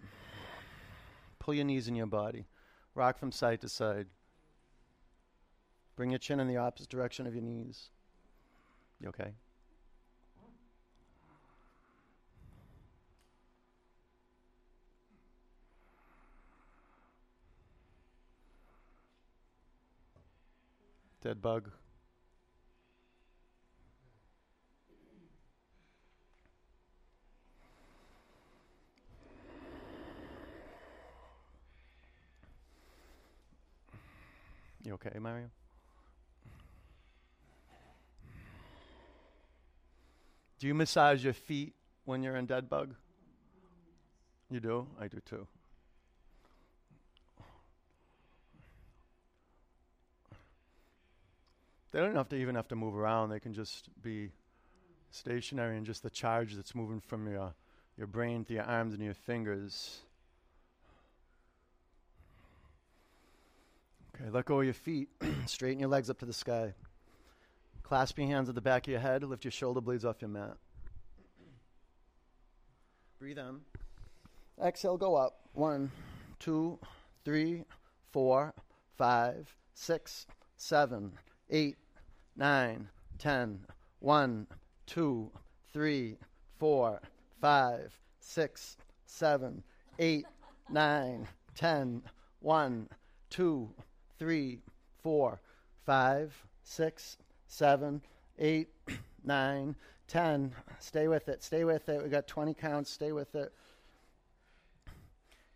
Pull your knees in your body. Rock from side to side. Bring your chin in the opposite direction of your knees. You okay? Dead bug. You okay, Mario? Do you massage your feet when you're in dead bug? You do? I do too. They don't have to even have to move around. They can just be stationary and just the charge that's moving from your, your brain to your arms and your fingers. Let go of your feet. Straighten your legs up to the sky. Clasp your hands at the back of your head. Lift your shoulder blades off your mat. Breathe in. Exhale, go up. One, two, three, four, five, six, seven, eight, nine, ten. One, two, three, four, five, six, seven, eight, nine, ten. One, two, three, four, five, six, seven, eight, nine, ten. Stay with it. Stay with it. We got twenty counts. Stay with it.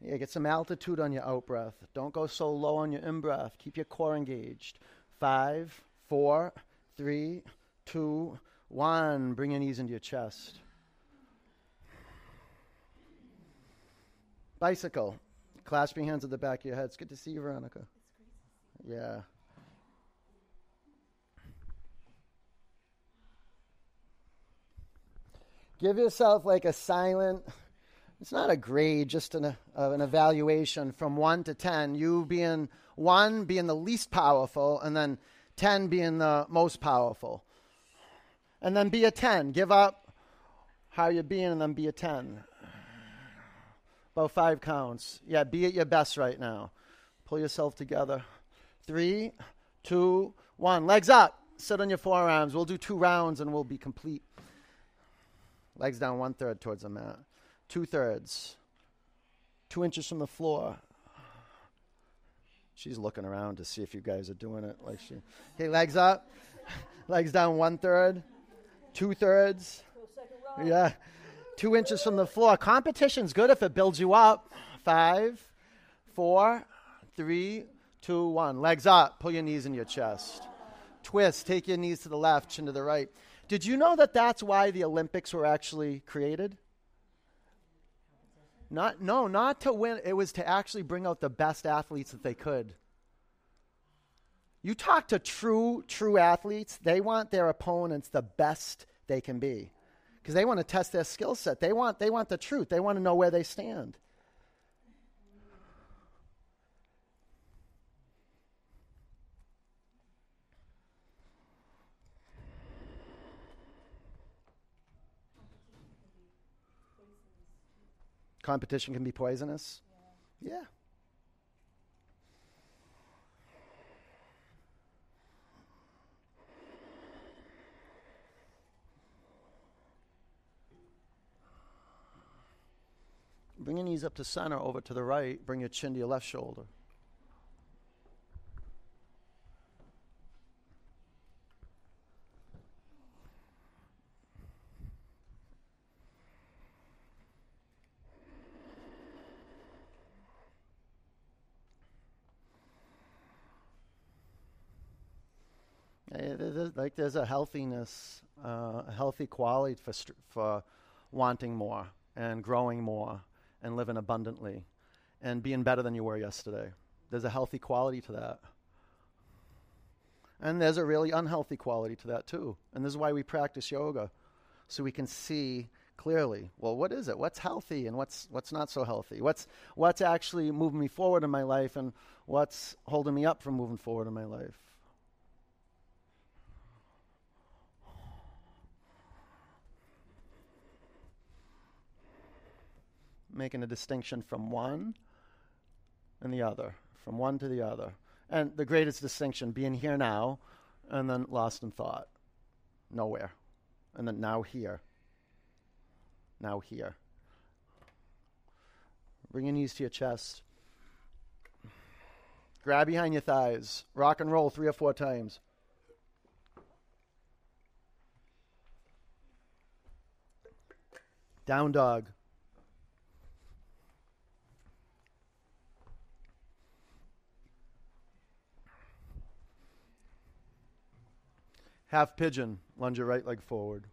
Yeah, get some altitude on your out breath. Don't go so low on your in breath. Keep your core engaged. Five, four, three, two, one. Bring your knees into your chest. Bicycle. Clasping hands at the back of your head. It's good to see you, Veronica. It's great to see you. Yeah. Give yourself like a silent, it's not a grade, just an, uh, an evaluation from one to ten. You being one, being the least powerful, and then ten being the most powerful. And then be a ten. Give up how you're being and then be a ten. About five counts. Yeah, be at your best right now. Pull yourself together. Three, two, one. Legs up. Sit on your forearms. We'll do two rounds and we'll be complete. Legs down one third towards the mat. Two thirds. Two inches from the floor. She's looking around to see if you guys are doing it like she. Okay, legs up. Legs down one third. Two thirds. Yeah. Two inches from the floor. Competition's good if it builds you up. Five, four, three, two, one. Legs up. Pull your knees in your chest. Twist. Take your knees to the left, chin to the right. Did you know that that's why the Olympics were actually created? Not, no, not to win. It was to actually bring out the best athletes that they could. You talk to true, true athletes, they want their opponents the best they can be because they want to test their skill set. They want, they want the truth. They want to know where they stand. Competition can be poisonous? Yeah. yeah. Bring your knees up to center, over to the right. Bring your chin to your left shoulder. Like there's a healthiness, uh, a healthy quality for str- for wanting more and growing more and living abundantly and being better than you were yesterday. There's a healthy quality to that. And there's a really unhealthy quality to that too. And this is why we practice yoga, so we can see clearly, well, what is it? What's healthy and what's what's not so healthy? What's what's actually moving me forward in my life and what's holding me up from moving forward in my life? Making a distinction from one and the other, from one to the other. And the greatest distinction, being here now, and then lost in thought, nowhere. And then now here, now here. Bring your knees to your chest. Grab behind your thighs, rock and roll three or four times. Down dog. Half pigeon, lunge your right leg forward.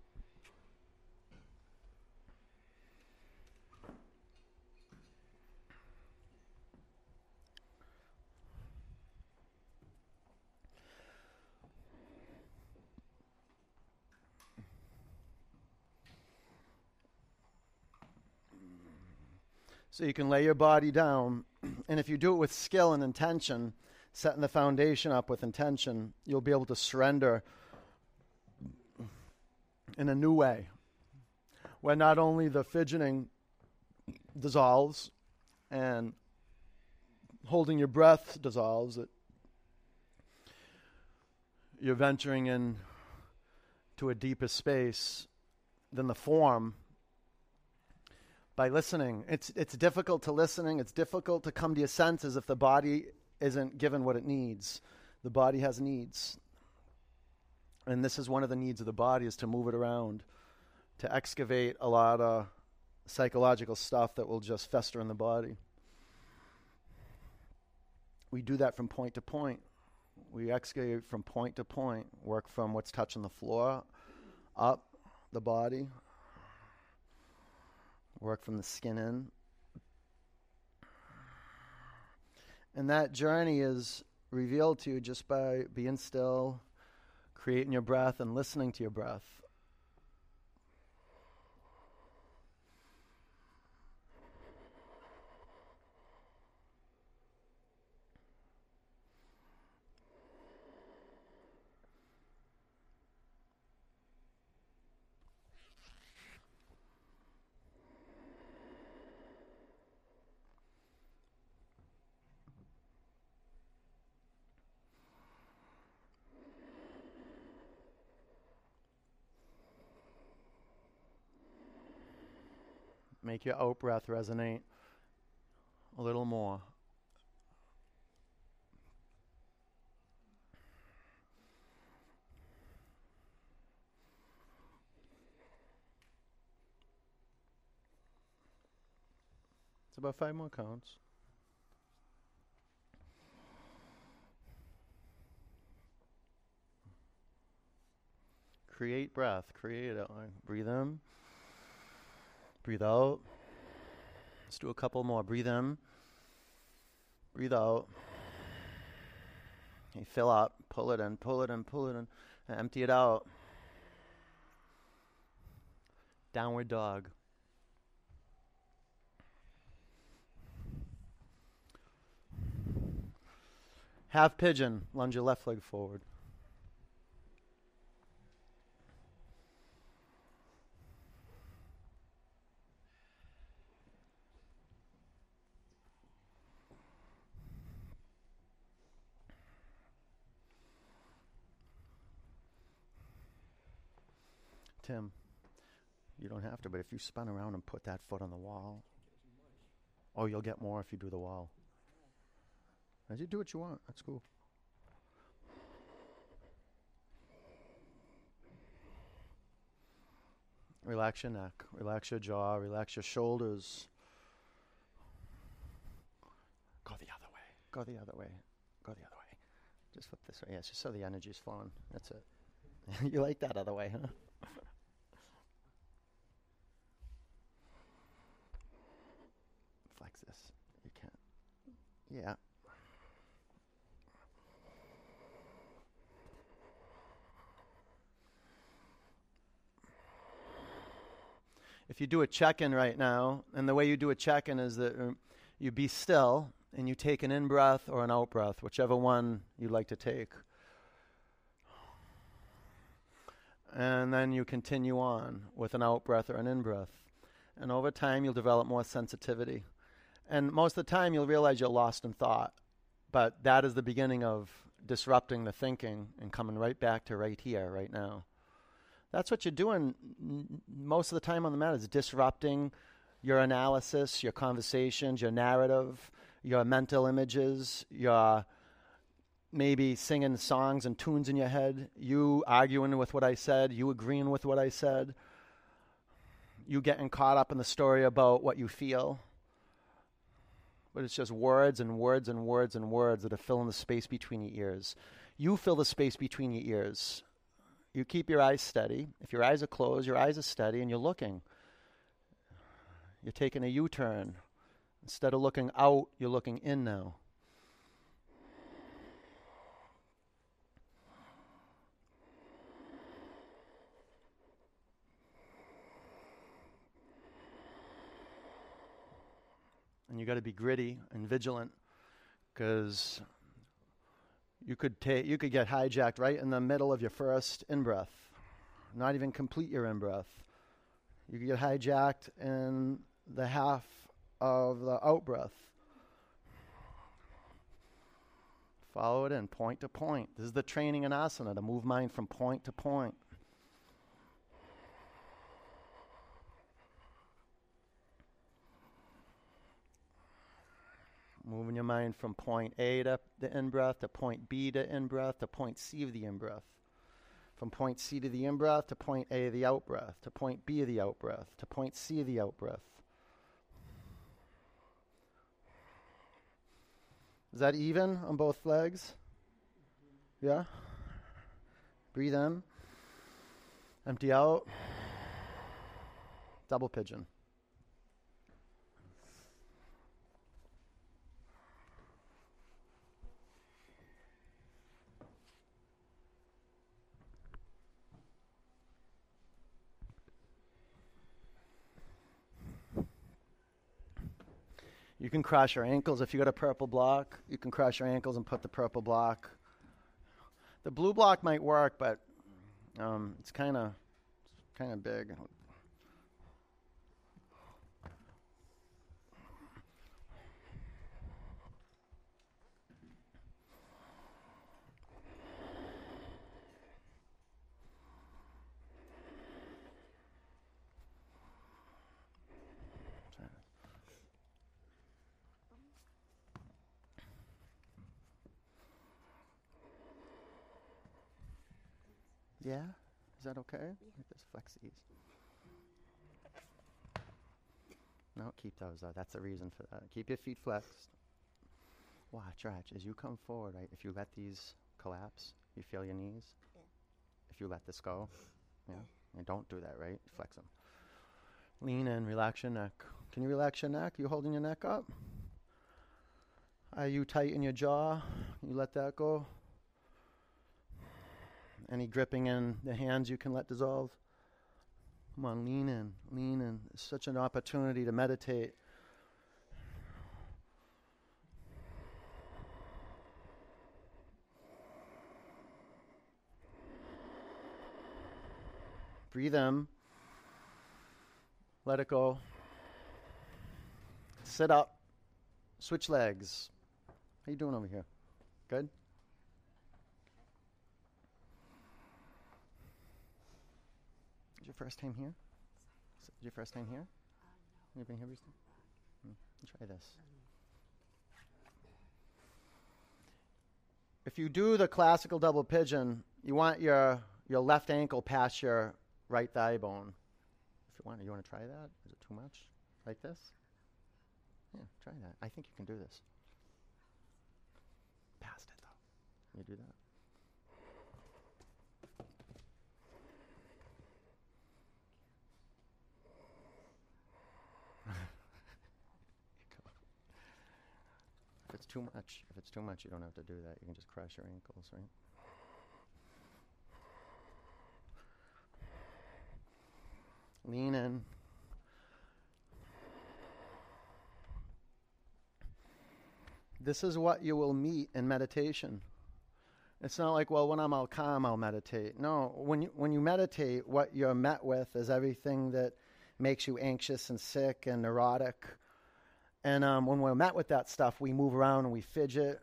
So you can lay your body down, and if you do it with skill and intention, setting the foundation up with intention, you'll be able to surrender in a new way, where not only the fidgeting dissolves and holding your breath dissolves, it, you're venturing in to a deeper space than the form by listening. It's it's difficult to listening. It's difficult to come to your senses if the body isn't given what it needs. The body has needs. And this is one of the needs of the body, is to move it around, to excavate a lot of psychological stuff that will just fester in the body. We do that from point to point. We excavate from point to point, work from what's touching the floor, up the body, work from the skin in, And that journey is revealed to you just by being still, creating your breath, and listening to your breath. Make your out-breath resonate a little more. It's about five more counts. Create breath. Create it. Breathe in. Breathe out. Let's do a couple more. Breathe in. Breathe out. You fill up. Pull it in. Pull it in. Pull it in. And empty it out. Downward dog. Half pigeon. Lunge your left leg forward. Tim, you don't have to, but if you spin around and put that foot on the wall, oh, you'll get more if you do the wall. As you do what you want, that's cool. Relax your neck, relax your jaw, relax your shoulders. Go the other way, go the other way, go the other way. Just flip this way, yes, just so the energy's flowing. That's it. You like that other way, huh? Flex this. You can't. Yeah. If you do a check-in right now, and the way you do a check-in is that um, you be still and you take an in-breath or an out-breath, whichever one you like to take. And then you continue on with an out-breath or an in-breath. And over time, you'll develop more sensitivity. And most of the time, you'll realize you're lost in thought. But that is the beginning of disrupting the thinking and coming right back to right here, right now. That's what you're doing most of the time on the mat, is disrupting your analysis, your conversations, your narrative, your mental images, your... maybe singing songs and tunes in your head, you arguing with what I said, you agreeing with what I said, you getting caught up in the story about what you feel. But it's just words and words and words and words that are filling the space between your ears. You fill the space between your ears. You keep your eyes steady. If your eyes are closed, your eyes are steady and you're looking. You're taking a U-turn. Instead of looking out, you're looking in now. And you got to be gritty and vigilant, because you could take you could get hijacked right in the middle of your first in-breath. Not even complete your in-breath. You could get hijacked in the half of the out-breath. Follow it in, point to point. This is the training in asana, to move mind from point to point. Moving your mind from point A to the in-breath, to point B to in-breath, to point C of the in-breath. From point C to the in-breath, to point A of the out-breath, to point B of the out-breath, to point C of the out-breath. Is that even on both legs? Yeah? Breathe in. Empty out. Double pigeon. You can cross your ankles. If you got a purple block, you can cross your ankles and put the purple block. The blue block might work, but um, it's kind of kind of big. Yeah? Is that okay? Yeah. Just flex these. No, keep those though. That's the reason for that. Keep your feet flexed. Watch, Raj. As you come forward, right, if you let these collapse, you feel your knees? Yeah. If you let this go, yeah. And don't do that, right? Flex them. Lean in, relax your neck. Can you relax your neck? You holding your neck up? Are you tight in your jaw? You let that go? Any gripping in the hands you can let dissolve. Come on, lean in, lean in. It's such an opportunity to meditate. Breathe in. Let it go. Sit up. Switch legs. How you doing over here? Good? Your first time here? Is it your first time here? Uh, no. You been here recently? Mm. Try this. If you do the classical double pigeon, you want your your left ankle past your right thigh bone. If you want, you want to try that? Is it too much? Like this? Yeah, try that. I think you can do this. Past it though. You do that. If it's too much, if it's too much, you don't have to do that. You can just crush your ankles, right? Lean in. This is what you will meet in meditation. It's not like, well, when I'm all calm, I'll meditate. No, when you when you meditate, what you're met with is everything that makes you anxious and sick and neurotic. And um, when we're met with that stuff, we move around and we fidget.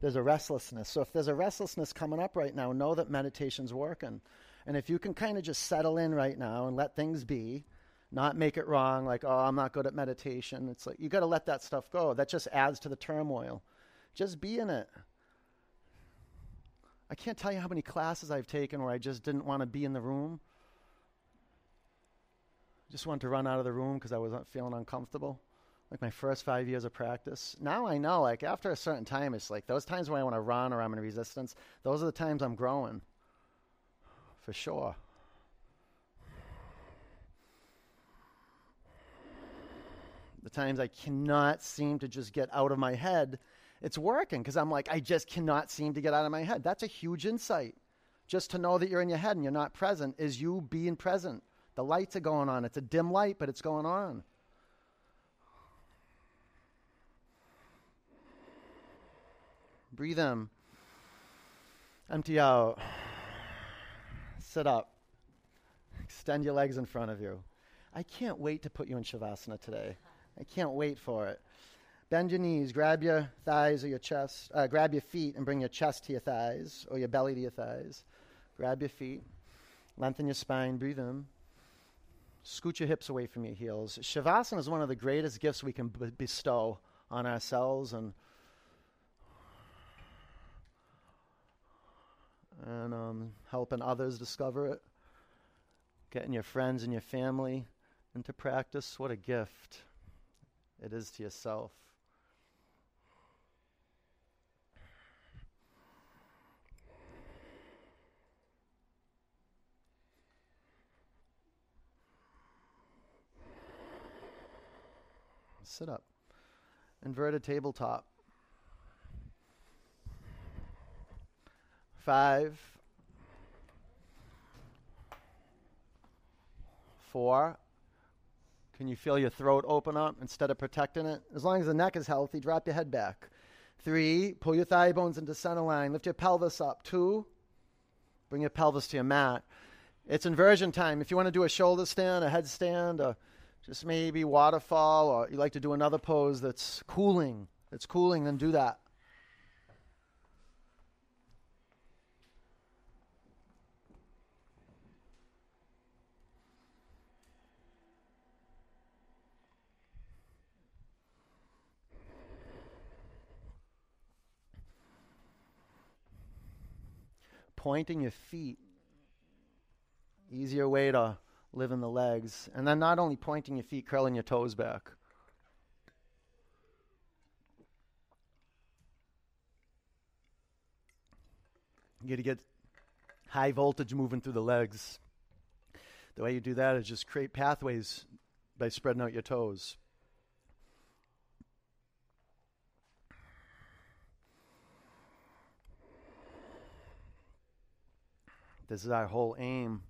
There's a restlessness. So if there's a restlessness coming up right now, know that meditation's working. And if you can kind of just settle in right now and let things be, not make it wrong, like, oh, I'm not good at meditation. It's like, you got to let that stuff go. That just adds to the turmoil. Just be in it. I can't tell you how many classes I've taken where I just didn't want to be in the room. Just wanted to run out of the room because I was feeling uncomfortable. Like my first five years of practice. Now I know, like after a certain time, it's like those times when I want to run or I'm in resistance, those are the times I'm growing, for sure. The times I cannot seem to just get out of my head, it's working because I'm like, I just cannot seem to get out of my head. That's a huge insight. Just to know that you're in your head and you're not present is you being present. The lights are going on. It's a dim light, but it's going on. Breathe in. Empty out. Sit up. Extend your legs in front of you. I can't wait to put you in Shavasana today. I can't wait for it. Bend your knees. Grab your thighs or your chest. Uh, grab your feet and bring your chest to your thighs or your belly to your thighs. Grab your feet. Lengthen your spine. Breathe in. Scoot your hips away from your heels. Shavasana is one of the greatest gifts we can b- bestow on ourselves and and um, helping others discover it, getting your friends and your family into practice. What a gift it is to yourself. Sit up. Inverted tabletop. Five, four, Can you feel your throat open up instead of protecting it? As long as the neck is healthy, drop your head back. Three, pull your thigh bones into center line. Lift your pelvis up. Two, bring your pelvis to your mat. It's inversion time. If you want to do a shoulder stand, a headstand, or just maybe waterfall, or you like to do another pose that's cooling, that's cooling, then do that. Pointing your feet, easier way to live in the legs. And then not only pointing your feet, curling your toes back. You got to get high voltage moving through the legs. The way you do that is just create pathways by spreading out your toes. This is our whole aim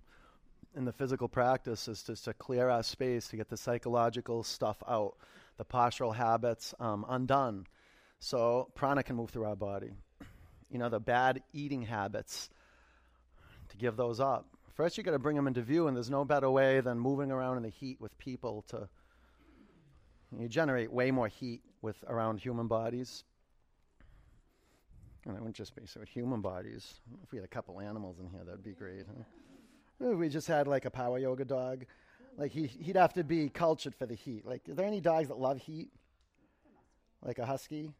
in the physical practice, is just to clear our space, to get the psychological stuff out, the postural habits um, undone, so prana can move through our body. You know, the bad eating habits, to give those up. First, you got to bring them into view, and there's no better way than moving around in the heat with people. To you generate way more heat with around human bodies. And it wouldn't just be so with human bodies. If we had a couple animals in here, that'd be great. Huh? If we just had like a power yoga dog, like he, he'd have to be cultured for the heat. Like, are there any dogs that love heat? Like a husky?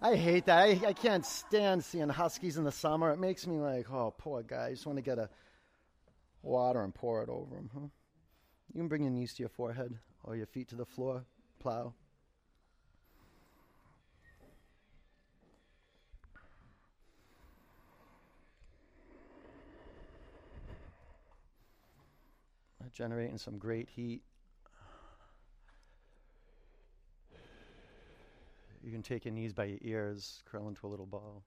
I hate that. I, I can't stand seeing huskies in the summer. It makes me like, oh, poor guy. I just want to get a water and pour it over him. Huh? You can bring your knees to your forehead or your feet to the floor, plow. Generating some great heat. You can take your knees by your ears, curl into a little ball.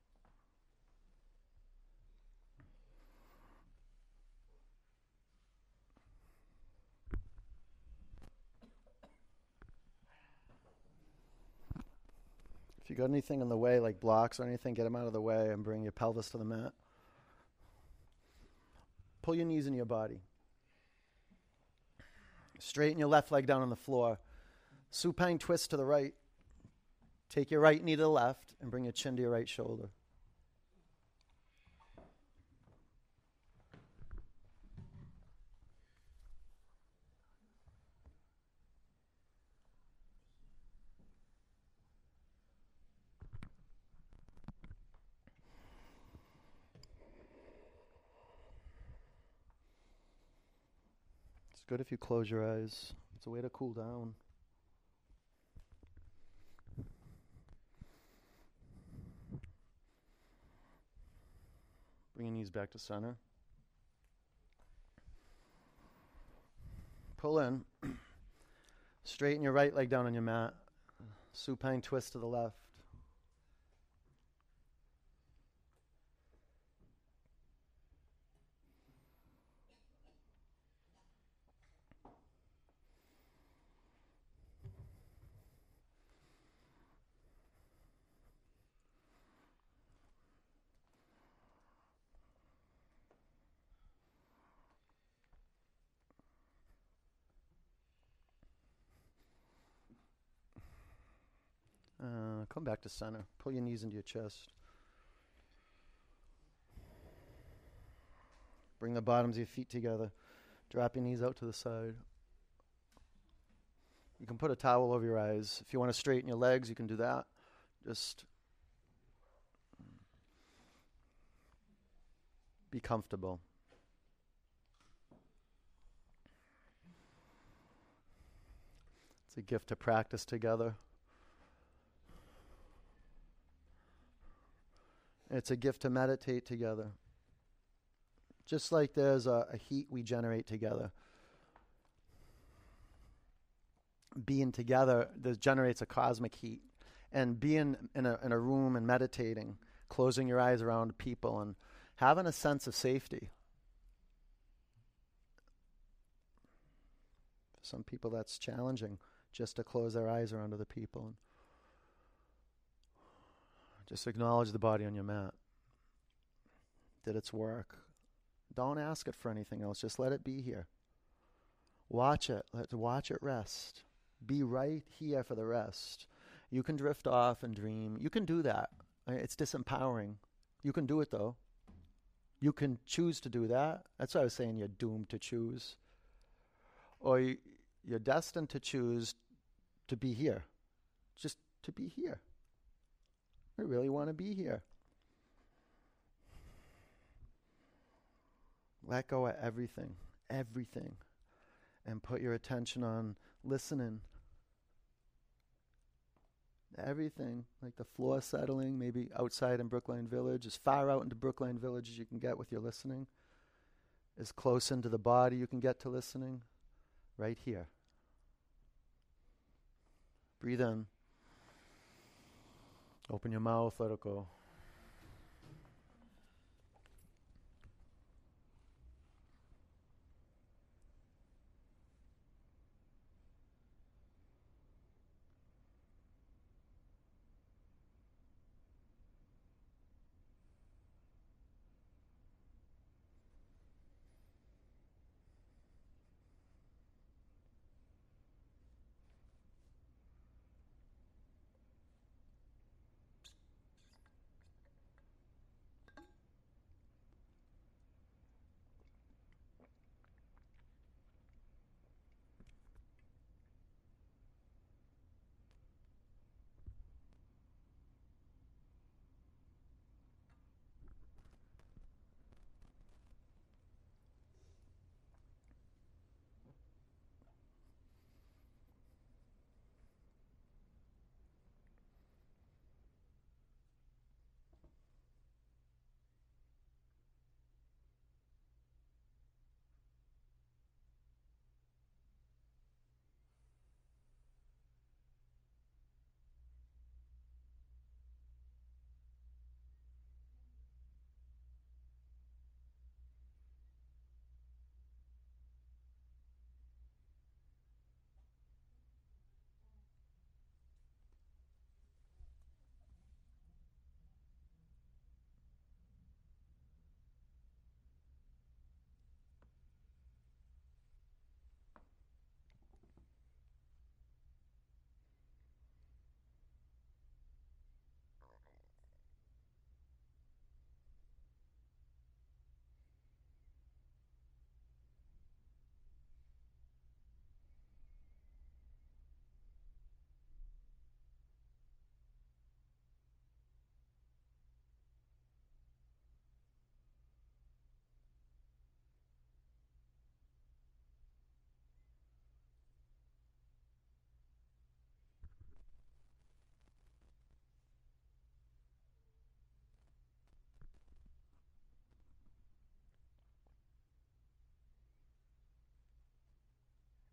If you got anything in the way, like blocks or anything, get them out of the way and bring your pelvis to the mat. Pull your knees into your body. Straighten your left leg down on the floor. Supine twist to the right. Take your right knee to the left and bring your chin to your right shoulder. Good if you close your eyes. It's a way to cool down. Bring your knees back to center. Pull in. Straighten your right leg down on your mat. Supine twist to the left. Come back to center. Pull your knees into your chest. Bring the bottoms of your feet together. Drop your knees out to the side. You can put a towel over your eyes. If you want to straighten your legs, you can do that. Just be comfortable. It's a gift to practice together. It's a gift to meditate together. Just like there's a, a heat we generate together. Being together, this generates a cosmic heat. And being in a, in a room and meditating, closing your eyes around people and having a sense of safety. Some people that's challenging, just to close their eyes around other people. And just acknowledge the body on your mat. Did its work. Don't ask it for anything else. Just let it be here. Watch it. Let's watch it rest. Be right here for the rest. You can drift off and dream. You can do that. It's disempowering. You can do it, though. You can choose to do that. That's why I was saying you're doomed to choose. Or you're destined to choose to be here. Just to be here. I really want to be here. Let go of everything. Everything. And put your attention on listening. Everything, like the floor settling, maybe outside in Brookline Village, as far out into Brookline Village as you can get with your listening, as close into the body you can get to listening, right here. Breathe in. Open your mouth, let it go.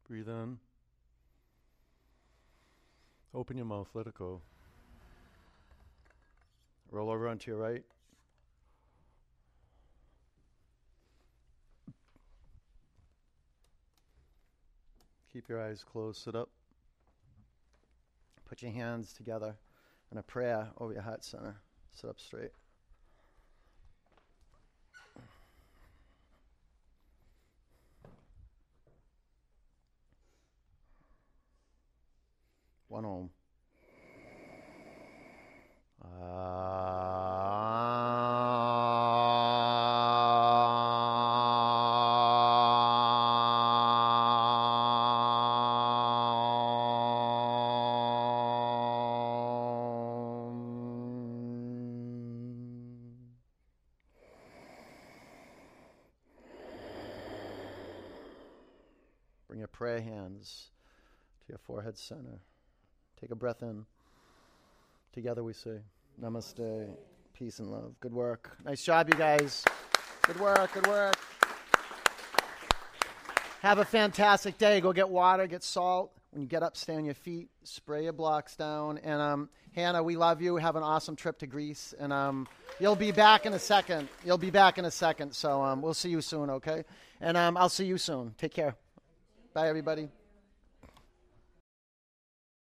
Breathe in. Open your mouth, let it go. Roll over onto your right. Keep your eyes closed, sit up. Put your hands together in a prayer over your heart center. Sit up straight. One home. Bring your prayer hands to your forehead center. Take a breath in. Together we say, Namaste, peace and love. Good work. Nice job, you guys. Good work, good work. Have a fantastic day. Go get water, get salt. When you get up, stay on your feet. Spray your blocks down. And um, Hannah, we love you. Have an awesome trip to Greece. And um, you'll be back in a second. You'll be back in a second. So um, we'll see you soon, okay? And um, I'll see you soon. Take care. Bye, everybody.